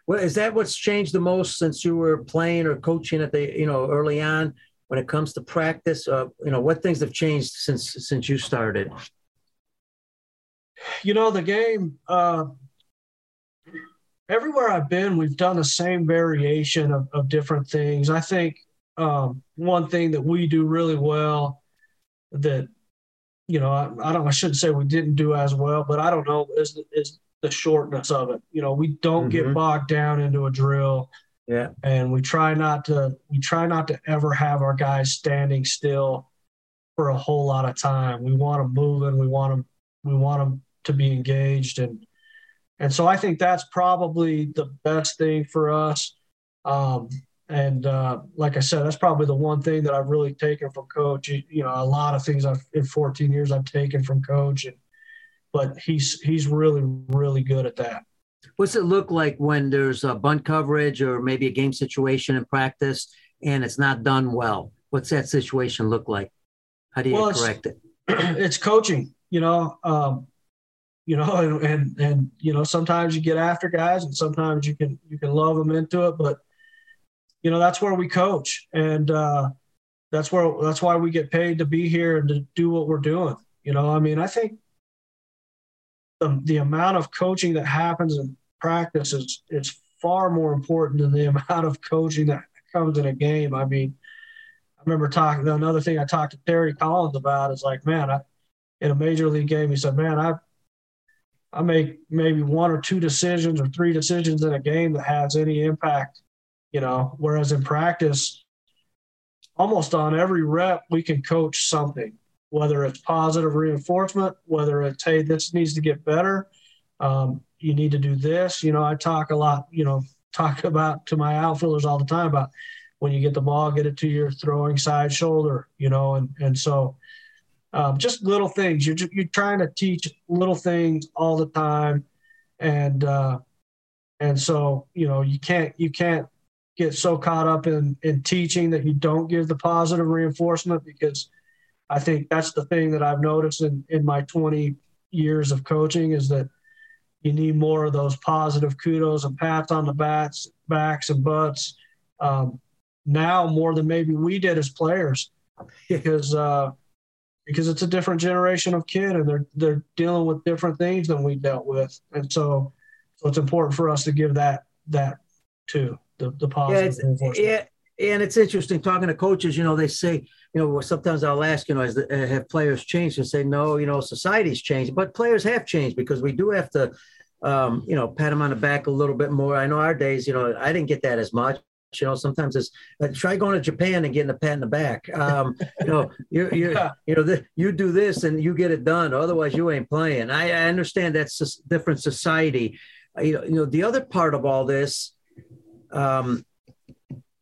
Well, is that what's changed the most since you were playing or coaching at the, early on when it comes to practice? What things have changed since you started? The game, everywhere I've been, we've done the same variation of different things. I think one thing that we do really well that, I shouldn't say we didn't do as well, but I don't know, is the shortness of it. We don't mm-hmm. get bogged down into a drill. Yeah. And we try not to ever have our guys standing still for a whole lot of time. We want them moving. We want them to be engaged. And so I think that's probably the best thing for us. Like I said, that's probably the one thing that I've really taken from Coach. A lot of things in 14 years I've taken from Coach, but he's really, really good at that. What's it look like when there's a bunt coverage or maybe a game situation in practice and it's not done well? What's that situation look like? How do you correct it? It's coaching, and sometimes you get after guys and sometimes you can love them into it, but that's where we coach. And that's why we get paid to be here and to do what we're doing. I think the amount of coaching that happens in practice is far more important than the amount of coaching that comes in a game. I mean, I remember another thing I talked to Terry Collins about is like, man, in a major league game, he said, man, I make maybe one or two decisions or three decisions in a game that has any impact, whereas in practice, almost on every rep, we can coach something, whether it's positive reinforcement, whether it's, hey, this needs to get better. You need to do this. I talk a lot, to my outfielders all the time about when you get the ball, get it to your throwing side shoulder, and so just little things. You're trying to teach little things all the time. And so, you can't get so caught up in teaching that you don't give the positive reinforcement, because I think that's the thing that I've noticed in my 20 years of coaching is that you need more of those positive kudos and pats on the backs and butts now more than maybe we did as players, because it's a different generation of kid and they're dealing with different things than we dealt with. And so it's important for us to give that too, the positive reinforcement. And it's interesting talking to coaches, they say, sometimes I'll ask, have players changed, and say, no, society's changed, but players have changed because we do have to, pat them on the back a little bit more. I know our days, I didn't get that as much. Sometimes it's try going to Japan and getting a pat in the back. You do this and you get it done. Otherwise you ain't playing. I understand that's a different society. The other part of all this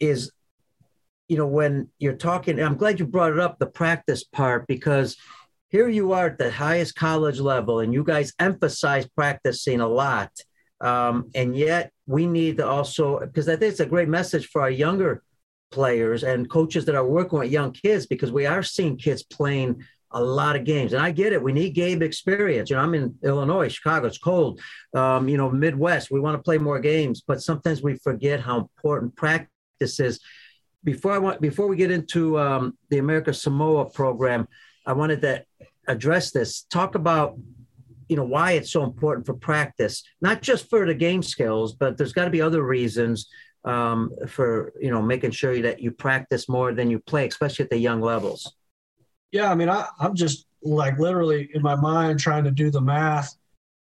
is, when you're talking, I'm glad you brought it up, the practice part, because here you are at the highest college level and you guys emphasize practicing a lot. And yet we need to also, because I think it's a great message for our younger players and coaches that are working with young kids, because we are seeing kids playing a lot of games. And I get it. We need game experience. I'm in Illinois, Chicago, it's cold, Midwest, we want to play more games, but sometimes we forget how important practice is. Before we get into the American Samoa program, I wanted to address this. Talk about why it's so important for practice, not just for the game skills, but there's got to be other reasons for making sure that you practice more than you play, especially at the young levels. Yeah, I'm just like literally in my mind trying to do the math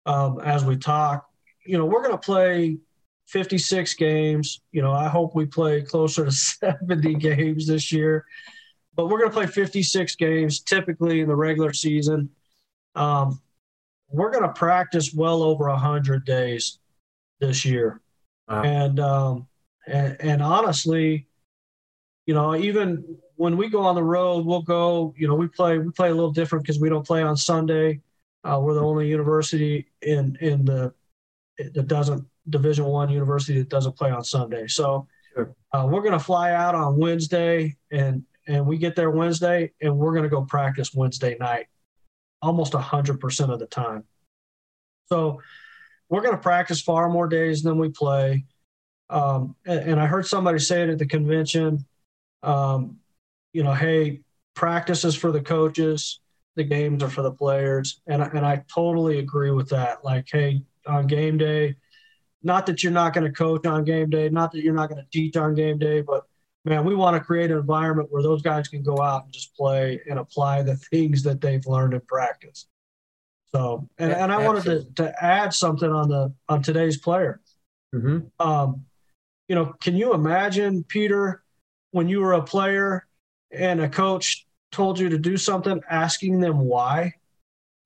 as we talk. We're going to play 56 games. I hope we play closer to 70 games this year, but we're going to play 56 games typically in the regular season. We're going to practice well over 100 days this year. Wow. And honestly, even when we go on the road, we play a little different because we don't play on Sunday. We're the only university that doesn't Division I university that doesn't play on Sunday. So we're going to fly out on Wednesday, and we get there Wednesday, and we're going to go practice Wednesday night almost 100% of the time. So we're going to practice far more days than we play. And I heard somebody say it at the convention, hey, practice is for the coaches, the games are for the players. And I totally agree with that. Like, hey, on game day, not that you're not going to coach on game day, not that you're not going to teach on game day, but man, we want to create an environment where those guys can go out and just play and apply the things that they've learned in practice. So, and I wanted to add something on today's player. Mm-hmm. Can you imagine, Peter, when you were a player and a coach told you to do something, asking them why?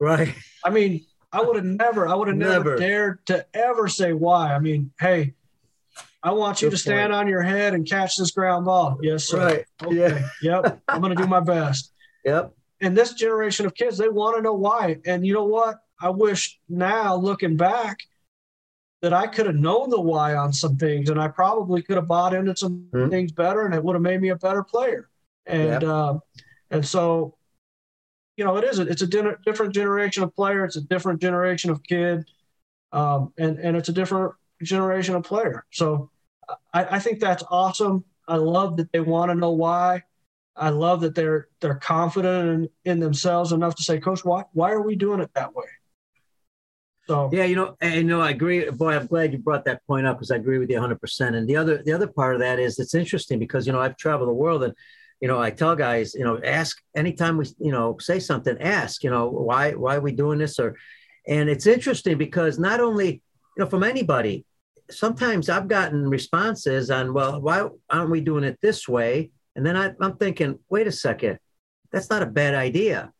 Right. I mean, I would have never dared to ever say why. I mean, hey, I want you to stand on your head and catch this ground ball. Yes, sir. Right. Okay. Yeah. Yep. I'm going to do my best. Yep. And this generation of kids, they want to know why. And you know what? I wish now, looking back, that I could have known the why on some things, and I probably could have bought into some things better, and it would have made me a better player. And so, it's a different generation of player. It's a different generation of kid, and it's a different generation of player. So I think that's awesome. I love that they want to know why. I love that they're confident in themselves enough to say, Coach, why are we doing it that way? So yeah, I agree. Boy, I'm glad you brought that point up, because I agree with you 100%. And the other part of that is, it's interesting because, I've traveled the world, and, I tell guys, ask anytime we, say something, ask, why are we doing this? And it's interesting because not only, from anybody, sometimes I've gotten responses on, well, why aren't we doing it this way? And then I'm thinking, wait a second, that's not a bad idea.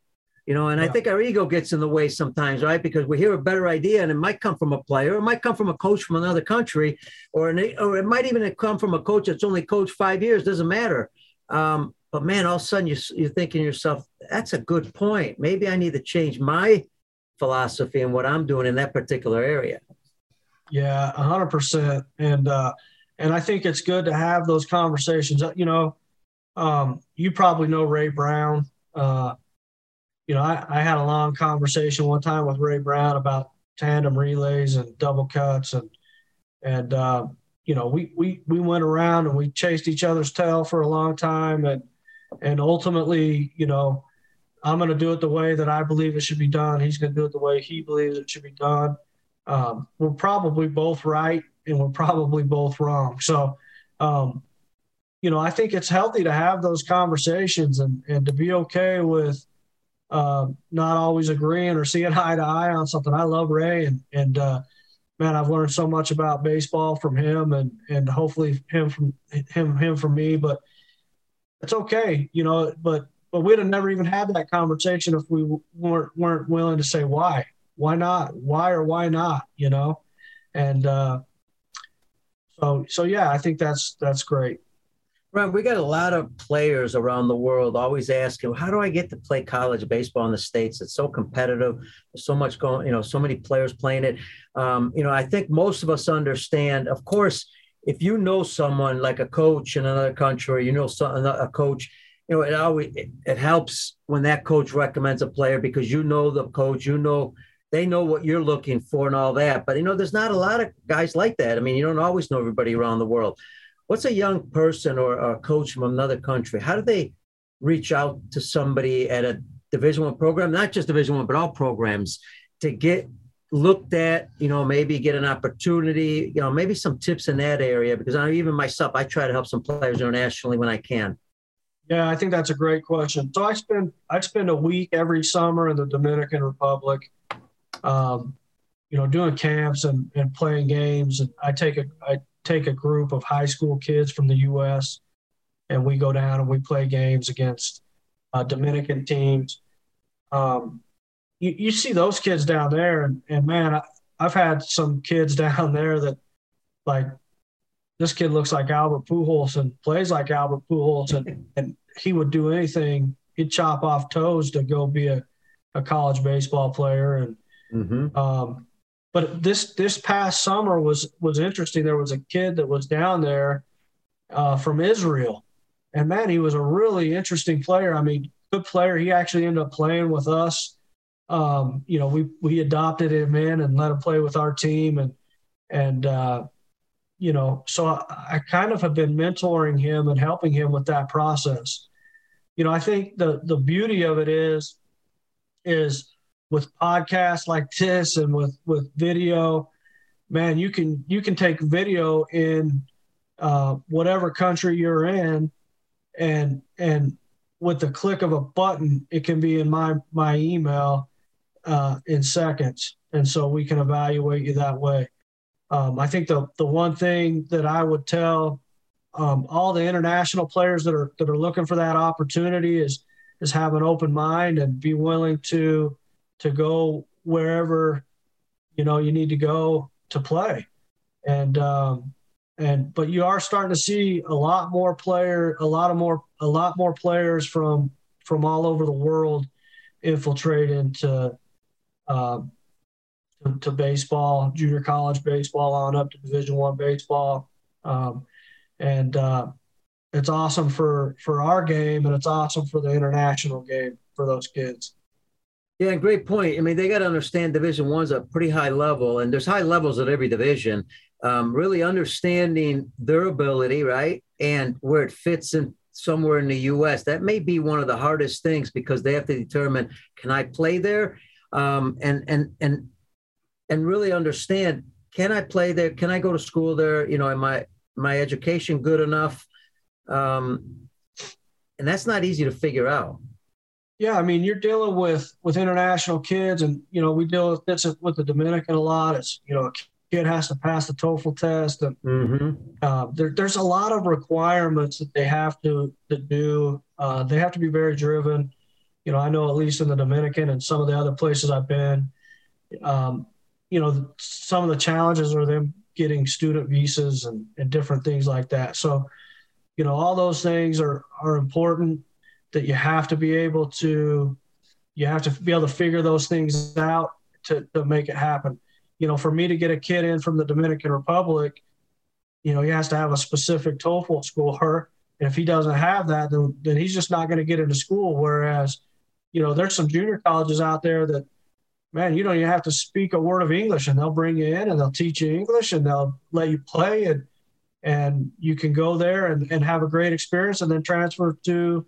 I think our ego gets in the way sometimes, right? Because we hear a better idea, and it might come from a player, it might come from a coach from another country, or it might even come from a coach that's only coached 5 years, doesn't matter. But man, all of a sudden you're thinking to yourself, that's a good point. Maybe I need to change my philosophy and what I'm doing in that particular area. Yeah, 100%. And I think it's good to have those conversations. You probably know Ray Brown. I had a long conversation one time with Ray Brown about tandem relays and double cuts, we went around and we chased each other's tail for a long time, and ultimately, I'm going to do it the way that I believe it should be done. He's going to do it the way he believes it should be done. We're probably both right, and we're probably both wrong. So, I think it's healthy to have those conversations and to be okay with not always agreeing or seeing eye to eye on something. I love Ray, and man, I've learned so much about baseball from him, and hopefully him from me. But it's okay, But we'd have never even had that conversation if we weren't willing to say why. Why not? Why or why not? So yeah, I think that's great. Right, we got a lot of players around the world always asking, "How do I get to play college baseball in the States? It's so competitive. There's so much going. So many players playing it." I think most of us understand. Of course, if you know someone like a coach in another country, a coach. It helps when that coach recommends a player, because the coach, they know what you're looking for and all that. But, there's not a lot of guys like that. I mean, you don't always know everybody around the world. What's a young person or a coach from another country? How do they reach out to somebody at a Division I program, not just Division I, but all programs, to get looked at, maybe get an opportunity, maybe some tips in that area? Because even myself, I try to help some players internationally when I can. Yeah, I think that's a great question. So I'd spend a week every summer in the Dominican Republic, doing camps and playing games. And I take a group of high school kids from the U.S. and we go down and we play games against Dominican teams. You see those kids down there, and man, I've had some kids down there that, like, this kid looks like Albert Pujols and plays like Albert Pujols, and he would do anything. He'd chop off toes to go be a a college baseball player. And but this past summer was interesting. There was a kid that was down there from Israel, and man, he was a really interesting player. I mean, good player. He actually ended up playing with us. You know, we adopted him in and let him play with our team, and you know, so I kind of have been mentoring him and helping him with that process. You know, I think the beauty of it is with podcasts like this and with video, man, you can take video in whatever country you're in, and with the click of a button, it can be in my email in seconds. And so we can evaluate you that way. I think the one thing that I would tell all the international players that are looking for that opportunity is have an open mind and be willing to go wherever, you know, you need to go to play. But you are starting to see a lot more players from all over the world infiltrate into to baseball, junior college baseball, on up to Division I baseball. It's awesome for our game, and it's awesome for the international game for those kids. Yeah, great point. I mean, they got to understand Division I's a pretty high level, and there's high levels at every division. Really understanding their ability, right, and where it fits in somewhere in the U.S. That may be one of the hardest things, because they have to determine, can I play there? And really understand, can I play there? Can I go to school there? You know, am my education good enough? And that's not easy to figure out. Yeah, I mean, you're dealing with international kids, and, you know, we deal with this with the Dominican a lot. It's, you know, a kid has to pass the TOEFL test, and there's a lot of requirements that they have to do. They have to be very driven. You know, I know at least in the Dominican and some of the other places I've been, you know, some of the challenges are them getting student visas and different things like that. So, you know, all those things are important, that you have to be able to, figure those things out to make it happen. You know, for me to get a kid in from the Dominican Republic, you know, he has to have a specific TOEFL score. And if he doesn't have that, then he's just not going to get into school. Whereas, you know, there's some junior colleges out there that, man, you don't even have to speak a word of English, and they'll bring you in and they'll teach you English and they'll let you play, and you can go there and have a great experience and then transfer to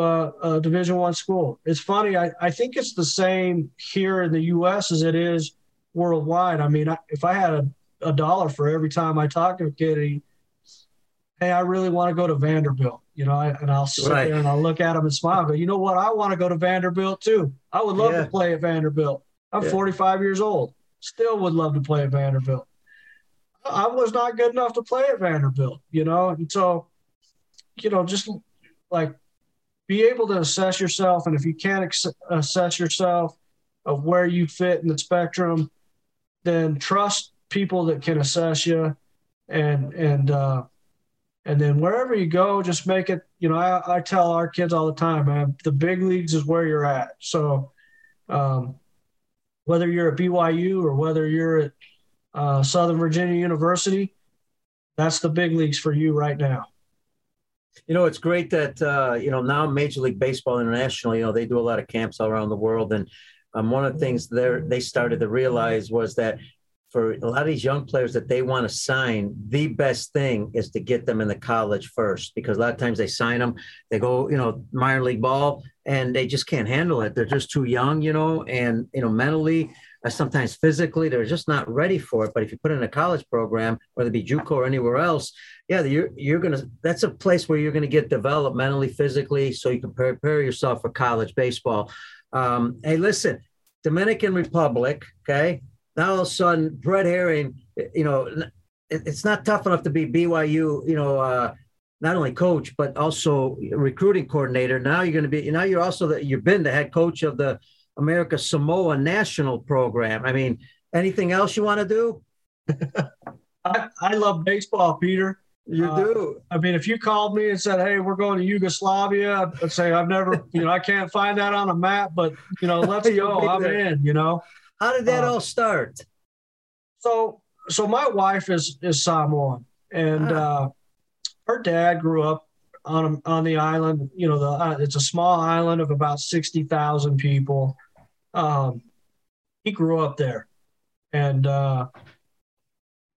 a Division I school. It's funny. I think it's the same here in the U.S. as it is worldwide. I mean, if I had a dollar for every time I talk to a kid, hey, I really want to go to Vanderbilt, you know, and I'll sit there and I'll look at him and smile. But you know what? I want to go to Vanderbilt too. I would love to play at Vanderbilt. I'm 45 years old. Still would love to play at Vanderbilt. I was not good enough to play at Vanderbilt, you know? And so, you know, just like be able to assess yourself. And if you can't assess yourself of where you fit in the spectrum, then trust people that can assess you. And then wherever you go, just make it, you know, I tell our kids all the time, man, the big leagues is where you're at. So whether you're at BYU or whether you're at Southern Virginia University, that's the big leagues for you right now. You know, it's great that, you know, now Major League Baseball International, you know, they do a lot of camps all around the world. And one of the things they started to realize was that for a lot of these young players that they want to sign, the best thing is to get them into college first, because a lot of times they sign them, they go, you know, minor league ball, and they just can't handle it. They're just too young, you know, and, you know, mentally, sometimes physically, they're just not ready for it. But if you put in a college program, whether it be JUCO or anywhere else, yeah, you're going to, that's a place where you're going to get developed mentally, physically, so you can prepare yourself for college baseball. Hey, listen, Dominican Republic, okay? Now all of a sudden, Brent Herring, you know, it's not tough enough to be BYU, you know, not only coach, but also recruiting coordinator. Now you're going to be, now you're also, you've been the head coach of the American Samoa national program. I mean, anything else you want to do? I love baseball, Peter. You do. I mean, if you called me and said, hey, we're going to Yugoslavia, I'd say I've never, I can't find that on a map, but, let's go. I'm in, How did that all start? So my wife is Samoan, and her dad grew up on the island. It's a small island of about 60,000 people. He grew up there, and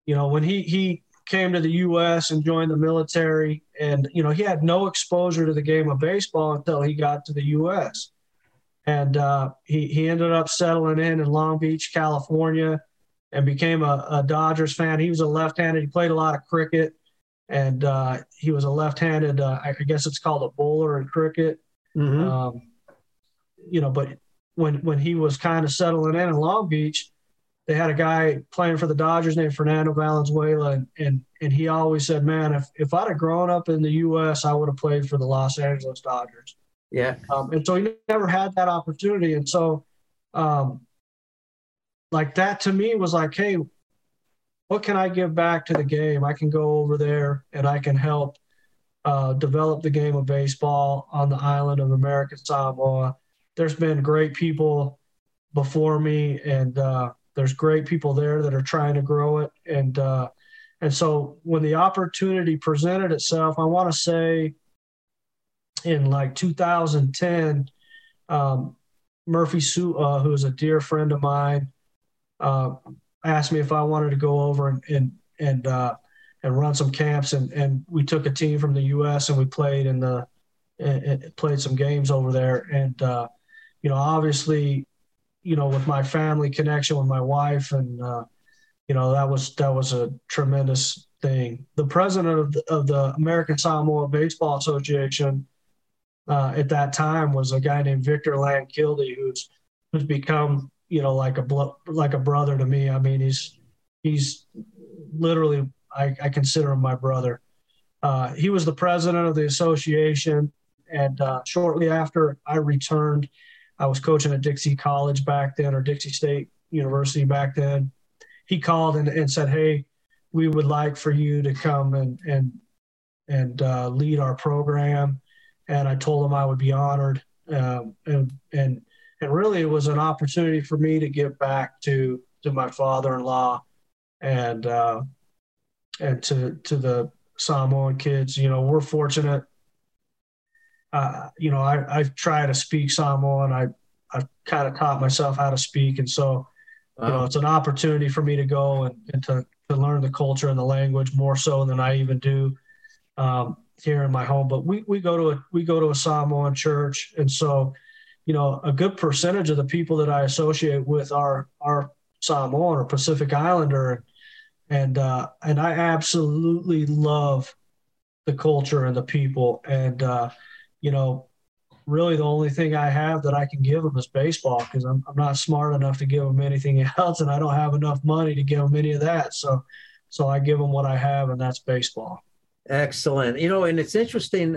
when he came to the U.S. and joined the military, and he had no exposure to the game of baseball until he got to the U.S. and he ended up settling in Long Beach, California, and became a Dodgers fan. He was a left-handed. He played a lot of cricket, and he was a left-handed. I guess it's called a bowler in cricket. Mm-hmm. But when he was kind of settling in Long Beach, they had a guy playing for the Dodgers named Fernando Valenzuela, and he always said, "Man, if I'd have grown up in the U.S., I would have played for the Los Angeles Dodgers." Yeah. And so he never had that opportunity, and so. That to me was like, hey, what can I give back to the game? I can go over there and I can help develop the game of baseball on the island of American Samoa. There's been great people before me, and there's great people there that are trying to grow it. And so when the opportunity presented itself, I want to say in 2010, Murphy Sua, who's a dear friend of mine, asked me if I wanted to go over and run some camps, and we took a team from the U.S. and we played played some games over there, and obviously, with my family connection with my wife, and that was a tremendous thing. The president of the American Samoa Baseball Association at that time was a guy named Victor Lankilde, who's become like a brother to me. I mean, he's literally, I consider him my brother. He was the president of the association. And shortly after I returned, I was coaching at Dixie College back then, or Dixie State University back then. He called and said, hey, we would like for you to come and lead our program. And I told him I would be honored. And really, it was an opportunity for me to give back to my father-in-law and to the Samoan kids. We're fortunate. I try to speak Samoan. I've kind of taught myself how to speak, and so it's an opportunity for me to go and to learn the culture and the language more so than I even do here in my home. But we go to a Samoan church, and so. A good percentage of the people that I associate with are Samoan or Pacific Islander, and I absolutely love the culture and the people, and really the only thing I have that I can give them is baseball, because I'm not smart enough to give them anything else, and I don't have enough money to give them any of that, so I give them what I have, and that's baseball. Excellent. And it's interesting.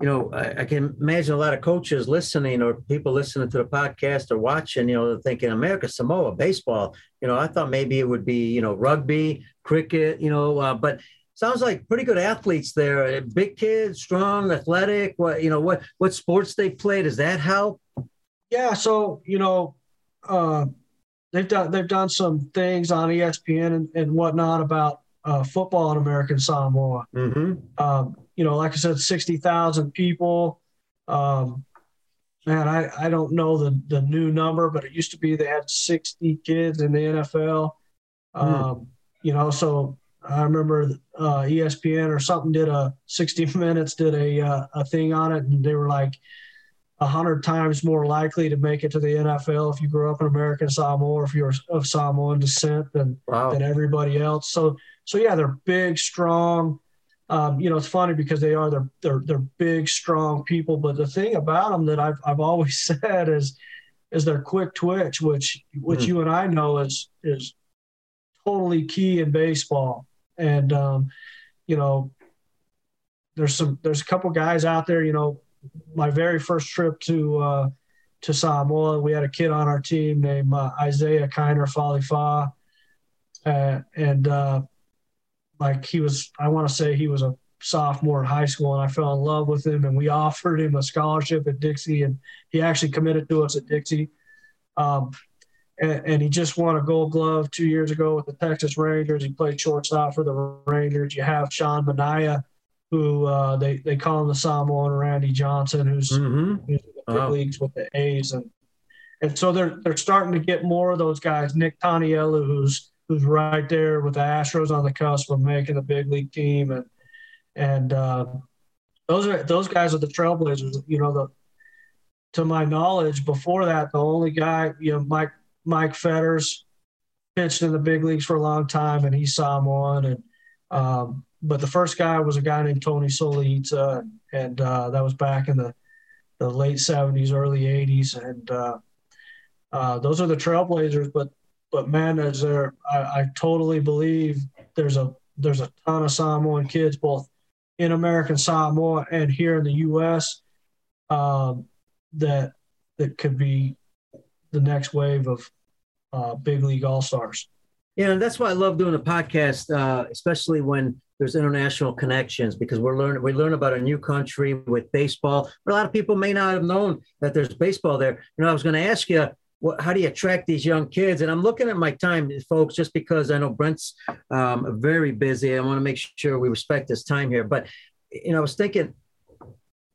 I can imagine a lot of coaches listening, or people listening to the podcast or watching, thinking America, Samoa, baseball. I thought maybe it would be, rugby, cricket, but sounds like pretty good athletes there. Big kids, strong, athletic. What sports they play? Does that help? Yeah. So, they've done some things on ESPN and whatnot about football in American Samoa. Mm-hmm. Like I said, 60,000 people. I don't know the new number, but it used to be they had 60 kids in the NFL. So I remember ESPN or something did a 60 Minutes did a thing on it, and they were like 100 times more likely to make it to the NFL if you grew up in American Samoa, or if you're of Samoan descent, than everybody else. So yeah, they're big, strong. It's funny because they're big, strong people. But the thing about them that I've always said is their quick twitch, which you and I know is totally key in baseball. And there's a couple guys out there. My very first trip to Samoa, we had a kid on our team named Isaiah Kiner Falifa, and like he was, I want to say he was a sophomore in high school, and I fell in love with him, and we offered him a scholarship at Dixie, and he actually committed to us at Dixie. And he just won a Gold Glove 2 years ago with the Texas Rangers. He played shortstop for the Rangers. You have Sean Manaea, who they call him the Samoan Randy Johnson, who's in the big leagues with the A's, and so they're starting to get more of those guys. Nick Tanielu, who's right there with the Astros on the cusp of making the big league team, and those guys are the trailblazers. You know, to my knowledge, before that, the only guy, you know, Mike Fetters pitched in the big leagues for a long time, and he's Samoan. But the first guy was a guy named Tony Soliita, and that was back in the late 70s, early 80s. And those are the trailblazers. But man, I totally believe there's a ton of Samoan kids, both in American Samoa and here in the U.S., that could be the next wave of big league all-stars. Yeah, and that's why I love doing a podcast, especially when there's international connections, because we learn about a new country with baseball. But a lot of people may not have known that there's baseball there. You know, I was going to ask you, how do you attract these young kids? And I'm looking at my time, folks, just because I know Brent's very busy. I want to make sure we respect his time here. But, you know, I was thinking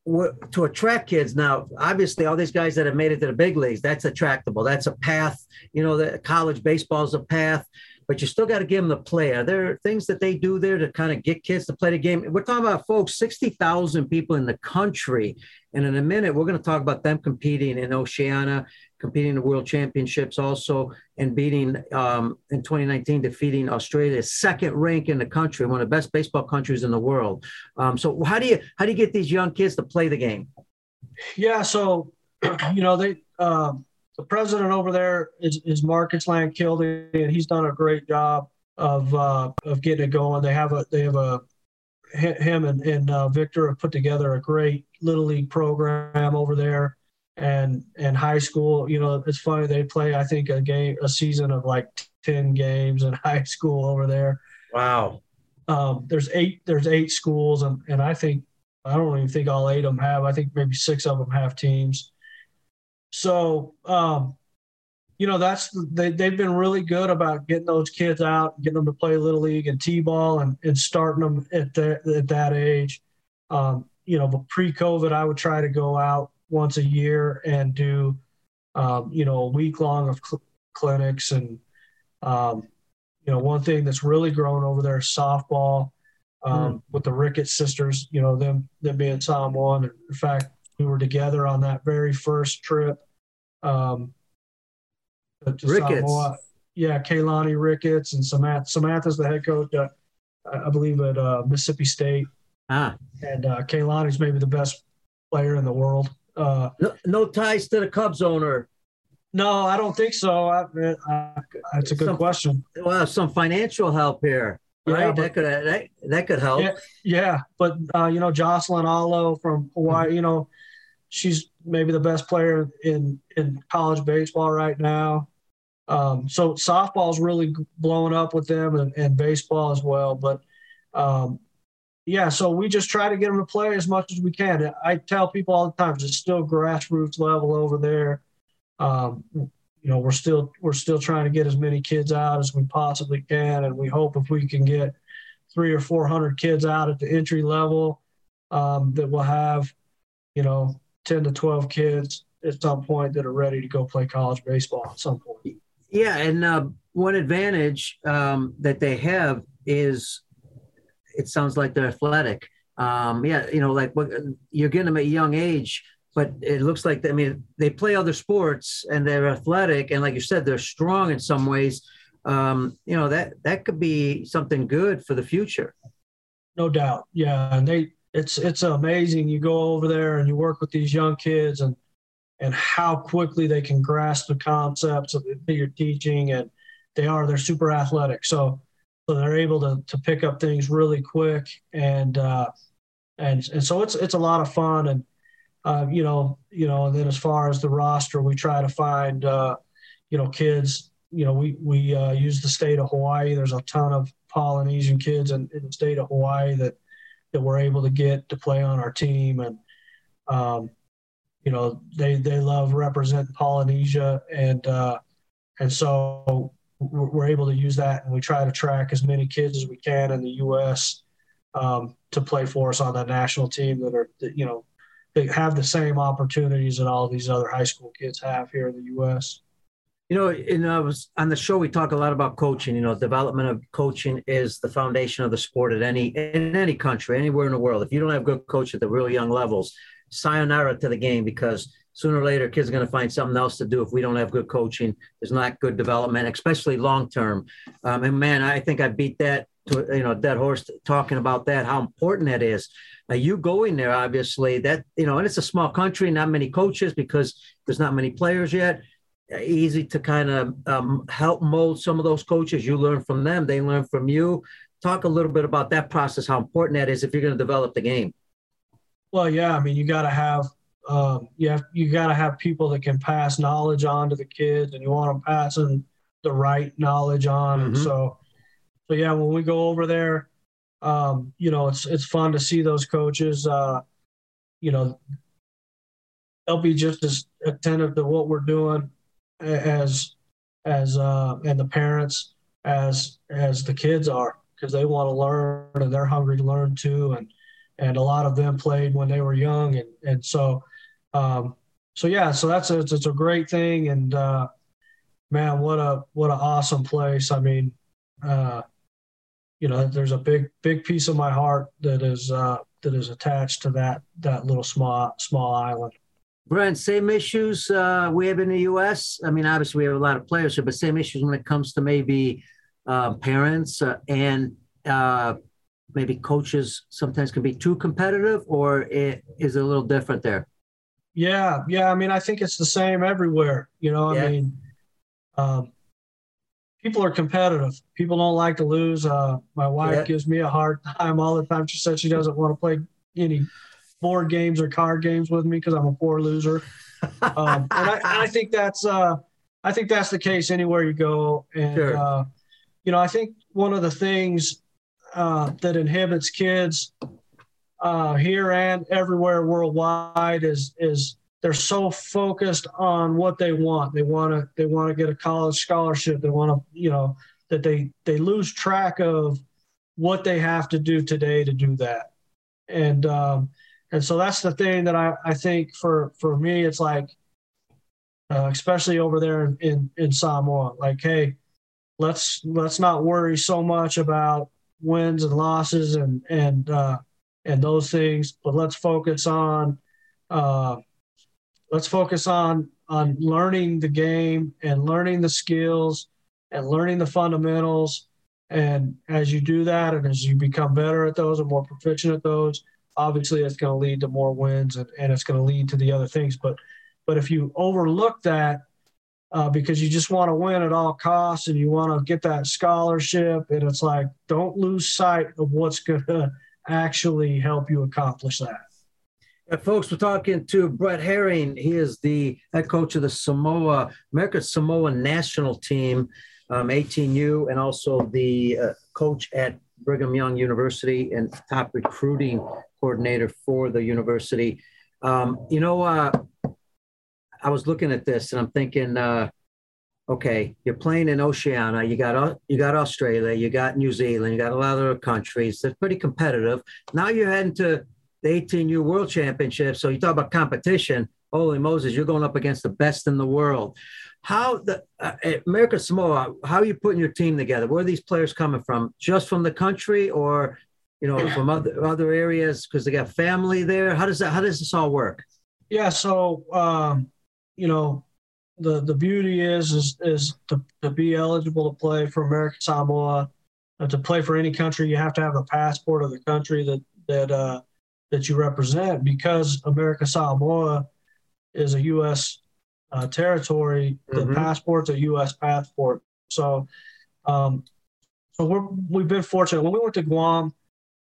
to attract kids now, obviously all these guys that have made it to the big leagues, that's attractable. That's a path. You know, the college baseball is a path. But you still got to give them the play. Are there things that they do there to kind of get kids to play the game? We're talking about, folks, 60,000 people in the country. And in a minute, we're going to talk about them competing in Oceania, competing in the World Championships also, and beating in 2019, defeating Australia's second rank in the country, one of the best baseball countries in the world. So how do you get these young kids to play the game? Yeah, so, you know, they the president over there is Marcus Lankilde, and he's done a great job of getting it going. They have him and Victor have put together a great little league program over there, and high school. You know, it's funny, they play, I think, a season of like 10 games in high school over there. Wow. There's eight schools, and I don't even think all eight of them have. I think maybe six of them have teams. So, you know, they've been really good about getting those kids out, getting them to play Little League and T-ball, and starting them at that age. You know, but pre-COVID, I would try to go out once a year and do, you know, a week long of clinics. And, you know, one thing that's really grown over there is softball with the Ricketts sisters, you know, them being Samoan. In fact, we were together on that very first trip. To Ricketts. Samoa. Yeah, Kaylani Ricketts and Samantha's the head coach, I believe, at Mississippi State. And Kaylani's maybe the best player in the world. No ties to the Cubs owner? No, I don't think so. That's a good question. Well, some financial help here. Right, yeah, that could help. Yeah. But you know, Jocelyn Alo from Hawaii, you know, she's maybe the best player in college baseball right now. So softball's really blowing up with them, and baseball as well. But yeah, so we just try to get them to play as much as we can. I tell people all the time, it's still grassroots level over there. You know, we're still trying to get as many kids out as we possibly can, and we hope if we can get 300 or 400 kids out at the entry level, that we'll have, you know, 10 to 12 kids at some point that are ready to go play college baseball at some point. Yeah, and one advantage that they have is, it sounds like they're athletic. Yeah, you know, like you're getting them at a young age. But it looks like, I mean, they play other sports and they're athletic. And like you said, they're strong in some ways. You know, that could be something good for the future. No doubt. Yeah. And it's amazing. You go over there and you work with these young kids, and how quickly they can grasp the concepts that you're teaching. And they're super athletic. So they're able to pick up things really quick. And so it's a lot of fun. And, you know, and then as far as the roster, we try to find, you know, kids, you know, we use the state of Hawaii. There's a ton of Polynesian kids in the state of Hawaii that we're able to get to play on our team. And, you know, they love representing Polynesia. And so we're able to use that. And we try to track as many kids as we can in the U.S. To play for us on that national team that have the same opportunities that all these other high school kids have here in the U.S. You know, and I was on the show, we talk a lot about coaching. You know, development of coaching is the foundation of the sport at in any country, anywhere in the world. If you don't have good coach at the real young levels, sayonara to the game, because sooner or later, kids are going to find something else to do if we don't have good coaching. There's not good development, especially long-term. And, man, I think I beat that to, you know, dead horse talking about that, how important that is. You going there, obviously, that, you know, and it's a small country, not many coaches because there's not many players yet. Easy to kind of help mold some of those coaches. You learn from them. They learn from you. Talk a little bit about that process, how important that is if you're going to develop the game. Well, yeah, I mean, you got to have people that can pass knowledge on to the kids, and you want them passing the right knowledge on. Mm-hmm. And so, yeah, when we go over there, you know, it's fun to see those coaches, you know, they'll be just as attentive to what we're doing and the parents as the kids are, because they want to learn and they're hungry to learn too. And a lot of them played when they were young. So that's it's a great thing. And man, what an awesome place. I mean, you know, there's a big piece of my heart that is attached to that little small island. Brent, same issues we have in the U.S. I mean, obviously we have a lot of players here, but same issues when it comes to maybe parents and maybe coaches sometimes can be too competitive, or is it a little different there? Yeah. I mean, I think it's the same everywhere. You know, I mean, people are competitive. People don't like to lose. My wife gives me a hard time all the time. She said she doesn't want to play any board games or card games with me because I'm a poor loser. And I think that's the case anywhere you go. And, sure. You know, I think one of the things that inhibits kids here and everywhere worldwide is they're so focused on what they want. They want to get a college scholarship. They want to, you know, that they lose track of what they have to do today to do that. And so that's the thing that I think for me, it's like, especially over there in Samoa, like, hey, let's not worry so much about wins and losses and those things, but let's focus on learning the game and learning the skills and learning the fundamentals. And as you do that, and as you become better at those and more proficient at those, obviously it's going to lead to more wins and it's going to lead to the other things. But if you overlook that because you just want to win at all costs and you want to get that scholarship, and it's like, don't lose sight of what's going to actually help you accomplish that. And folks, we're talking to Brent Herring. He is the head coach of the American Samoa national team, 18U, and also the coach at Brigham Young University and top recruiting coordinator for the university. You know, I was looking at this and I'm thinking, okay, you're playing in Oceania. You got Australia, you got New Zealand, you got a lot of other countries. That's pretty competitive. Now you're heading to the 18U World Championship. So you talk about competition. Holy Moses, you're going up against the best in the world. How the American Samoa, how are you putting your team together? Where are these players coming from? Just from the country, or, you know, from other areas because they got family there? How does this all work? Yeah. So, you know, the beauty is to be eligible to play for American Samoa, to play for any country, you have to have a passport of the country that you represent, because American Samoa is a U.S. territory. The mm-hmm. passport's a U.S. passport. So, we've been fortunate. When we went to Guam,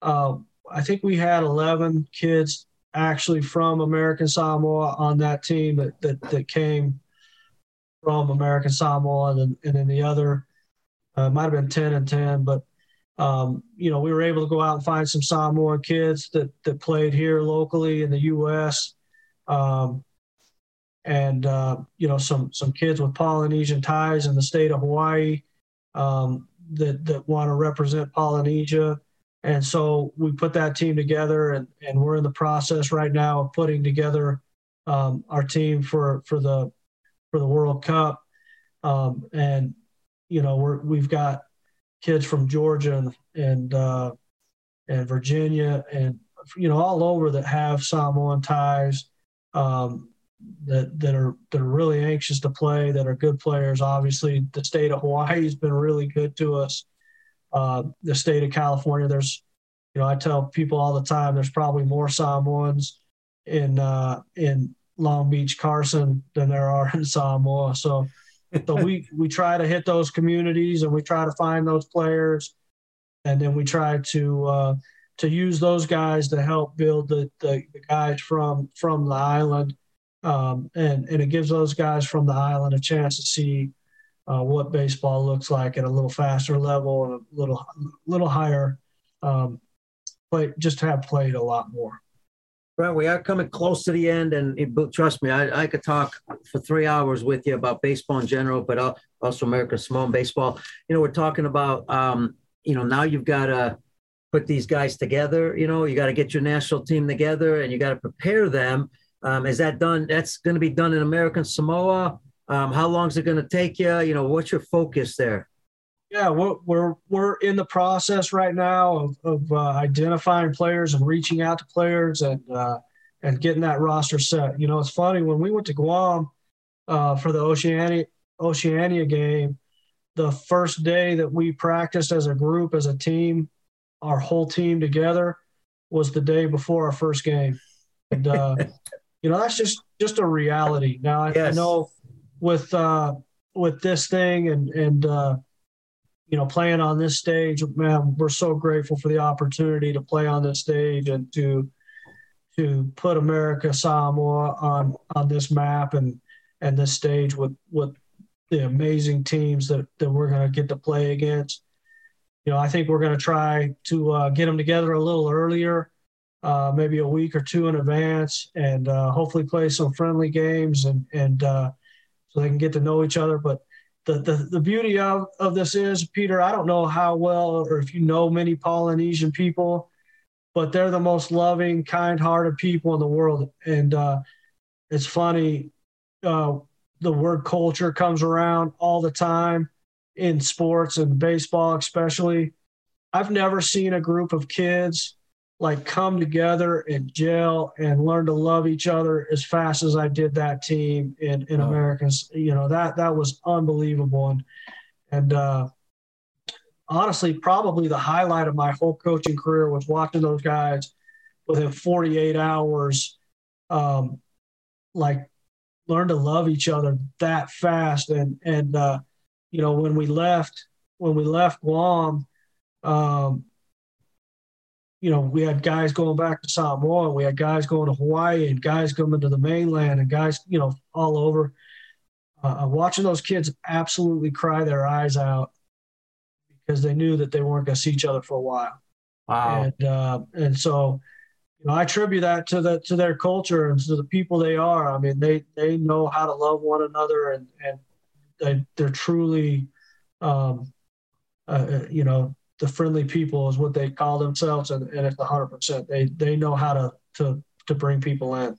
I think we had 11 kids actually from American Samoa on that team that came from American Samoa, and then the other might have been 10 and 10. But we were able to go out and find some Samoan kids that played here locally in the U.S. Some kids with Polynesian ties in the state of Hawaii that want to represent Polynesia. And so we put that team together, and we're in the process right now of putting together our team for the World Cup. We've got kids from Georgia and Virginia and all over that have Samoan ties, that are really anxious to play, that are good players. Obviously, the state of Hawaii has been really good to us. The state of California, I tell people all the time, there's probably more Samoans in Long Beach, Carson than there are in Samoa. So we try to hit those communities, and we try to find those players, and then we try to use those guys to help build the guys from the island, and it gives those guys from the island a chance to see what baseball looks like at a little faster level and a little higher, but just have played a lot more. Brent, we are coming close to the end, and trust me, I could talk for 3 hours with you about baseball in general, but also American Samoan baseball. We're talking about, now you've got to put these guys together. You got to get your national team together, and you got to prepare them. Is that done? That's going to be done in American Samoa. How long is it going to take you? What's your focus there? Yeah, we're in the process right now of identifying players and reaching out to players and getting that roster set. It's funny, when we went to Guam for the Oceania game, the first day that we practiced as a group, as a team, our whole team together, was the day before our first game. And that's just a reality. Now, yes. I know with this thing and playing on this stage, man, we're so grateful for the opportunity to play on this stage and to put America Samoa on this map and this stage with the amazing teams that we're going to get to play against. I think we're going to try to get them together a little earlier, maybe a week or two in advance, and hopefully play some friendly games and so they can get to know each other. But the beauty of this is, Peter, I don't know how well or if you know many Polynesian people, but they're the most loving, kind-hearted people in the world. And it's funny, the word culture comes around all the time in sports and baseball especially. I've never seen a group of kids come together and gel and learn to love each other as fast as I did that team in America. That was unbelievable. And honestly, probably the highlight of my whole coaching career was watching those guys within 48 hours, learn to love each other that fast. And when we left Guam, we had guys going back to Samoa, we had guys going to Hawaii, and guys coming to the mainland, and guys, all over. Watching those kids absolutely cry their eyes out because they knew that they weren't going to see each other for a while. Wow. And so I attribute that to their culture and to the people they are. I mean, they know how to love one another, and they're truly, the friendly people is what they call themselves, and it's 100%. They know how to bring people in.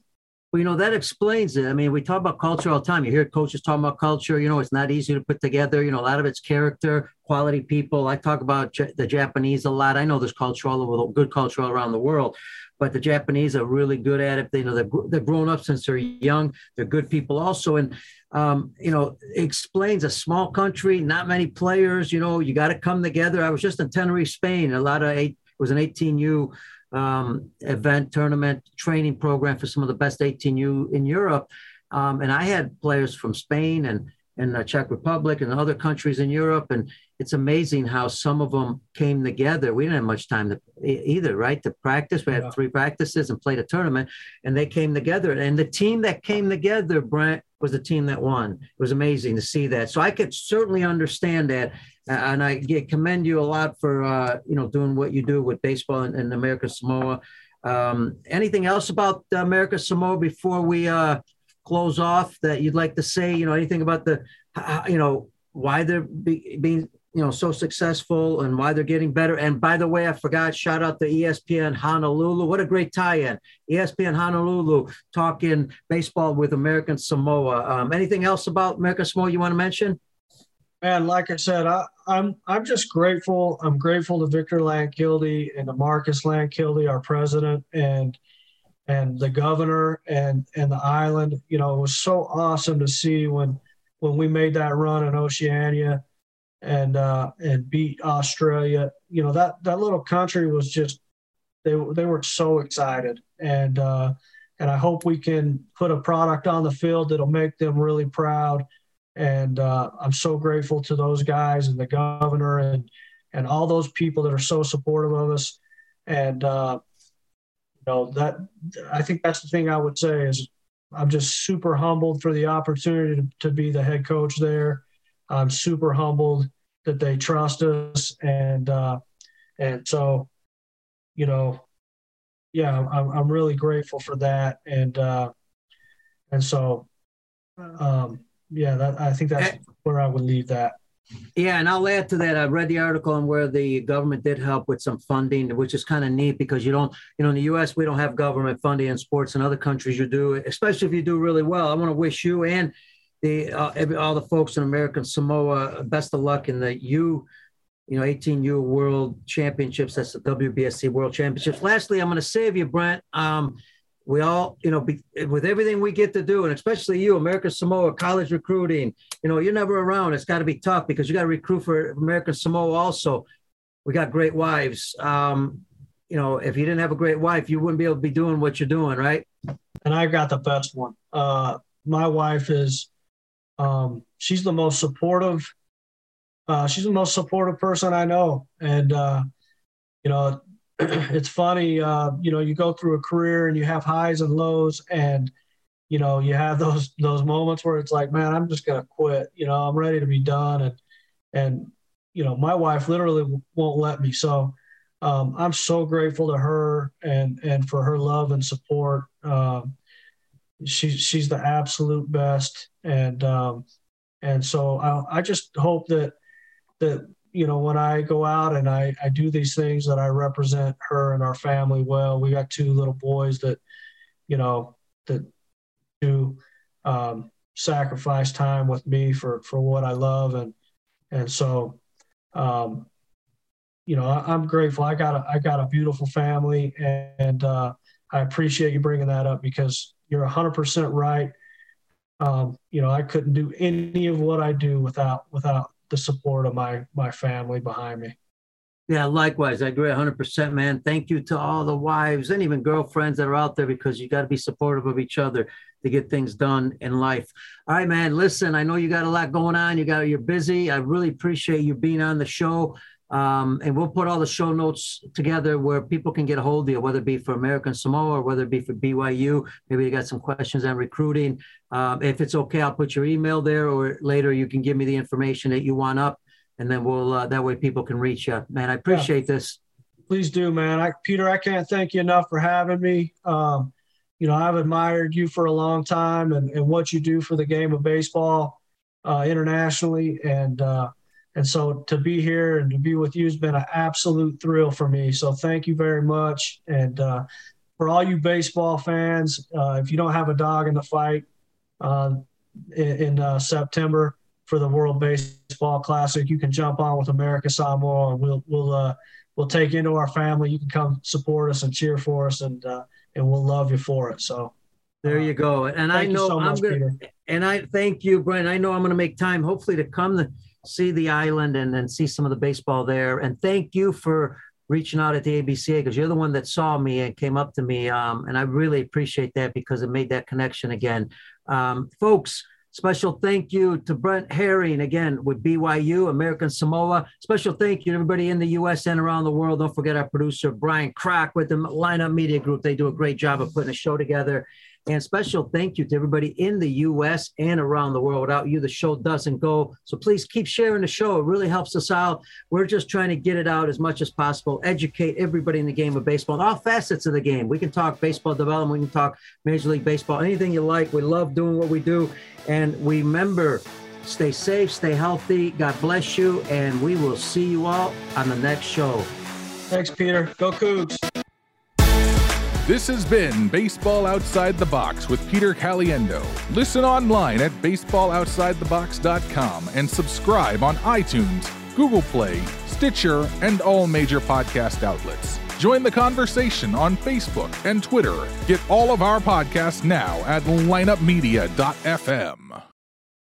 Well, that explains it. I mean, we talk about culture all the time. You hear coaches talking about culture. It's not easy to put together. A lot of it's character, quality people. I talk about the Japanese a lot. I know there's culture good culture all around the world, but the Japanese are really good at it. They're grown up since they're young. They're good people also. And, it explains a small country, not many players, you got to come together. I was just in Tenerife, Spain. It was an 18U event, tournament, training program for some of the best 18U in Europe. And I had players from Spain and the Czech Republic and other countries in Europe. And it's amazing how some of them came together. We didn't have much time either, right? To practice. We had 3 practices and played a tournament, and they came together. And the team that came together, Brent, was the team that won. It was amazing to see that. So I could certainly understand that And I commend you a lot for, doing what you do with baseball in American Samoa. Anything else about American Samoa before we close off that you'd like to say? Anything about the, why they're being, so successful and why they're getting better. And by the way, I forgot, shout out to ESPN Honolulu. What a great tie-in. ESPN Honolulu talking baseball with American Samoa. Anything else about American Samoa you want to mention? Man, like I said, I'm just grateful. I'm grateful to Victor Lankilde and to Marcus Lankilde, our president, and the governor and the island. It was so awesome to see when we made that run in Oceania and beat Australia. That little country was just, they were so excited. And I hope we can put a product on the field that'll make them really proud. And I'm so grateful to those guys and the governor and all those people that are so supportive of us. And, I think that's the thing I would say is I'm just super humbled for the opportunity to be the head coach there. I'm super humbled that they trust us. And so, I'm really grateful for that. I think that's where I would leave that. Yeah, and I'll add to that. I read the article on where the government did help with some funding, which is kind of neat because in the U.S., we don't have government funding in sports. In other countries, you do, especially if you do really well. I want to wish you and all the folks in American Samoa best of luck in the 18U World Championships. That's the WBSC World Championships. Lastly, I'm going to save you, Brent. We all, with everything we get to do, and especially you, American Samoa, college recruiting, you're never around. It's got to be tough because you got to recruit for American Samoa also. We got great wives. If you didn't have a great wife, you wouldn't be able to be doing what you're doing, right? And I got the best one. My wife is, she's the most supportive. She's the most supportive person I know. And, it's funny, you go through a career and you have highs and lows and, you have those moments where it's like, man, I'm just going to quit. I'm ready to be done. And, my wife literally won't let me. So I'm so grateful to her and for her love and support. She's the absolute best. And so I just hope that when I go out and I do these things that I represent her and our family well. We got two little boys that, that do sacrifice time with me for what I love. And so, I'm grateful. I got a beautiful family and I appreciate you bringing that up because you're 100% right. I couldn't do any of what I do without the support of my family behind me. Yeah, likewise. I agree 100%, man. Thank you to all the wives and even girlfriends that are out there because you got to be supportive of each other to get things done in life. All right, man, listen, I know you got a lot going on. You're busy. I really appreciate you being on the show. And we'll put all the show notes together where people can get a hold of you, whether it be for American Samoa or whether it be for BYU. Maybe you got some questions on recruiting. If it's okay, I'll put your email there or later you can give me the information that you want up and then we'll, that way people can reach you. Man, I appreciate this. Please do, man. Peter, I can't thank you enough for having me. I've admired you for a long time and what you do for the game of baseball internationally. And so to be here and to be with you has been an absolute thrill for me. So thank you very much. And for all you baseball fans, if you don't have a dog in the fight in September for the World Baseball Classic, you can jump on with American Samoa and we'll take you into our family. You can come support us and cheer for us and we'll love you for it. So. There you go. And I know so much, I thank you, Brent. I know I'm going to make time hopefully to come to see the island and then see some of the baseball there. And thank you for reaching out at the ABCA because you're the one that saw me and came up to me. And I really appreciate that because it made that connection again. Folks, special thank you to Brent Herring again with BYU, American Samoa. Special thank you to everybody in the U.S. and around the world. Don't forget our producer, Brian Kroc with the Lineup Media Group. They do a great job of putting a show together. And special thank you to everybody in the U.S. and around the world. Without you, the show doesn't go. So please keep sharing the show. It really helps us out. We're just trying to get it out as much as possible, educate everybody in the game of baseball and all facets of the game. We can talk baseball development. We can talk Major League Baseball, anything you like. We love doing what we do. And remember, stay safe, stay healthy. God bless you. And we will see you all on the next show. Thanks, Peter. Go Cougs. This has been Baseball Outside the Box with Peter Caliendo. Listen online at baseballoutsidethebox.com and subscribe on iTunes, Google Play, Stitcher, and all major podcast outlets. Join the conversation on Facebook and Twitter. Get all of our podcasts now at lineupmedia.fm.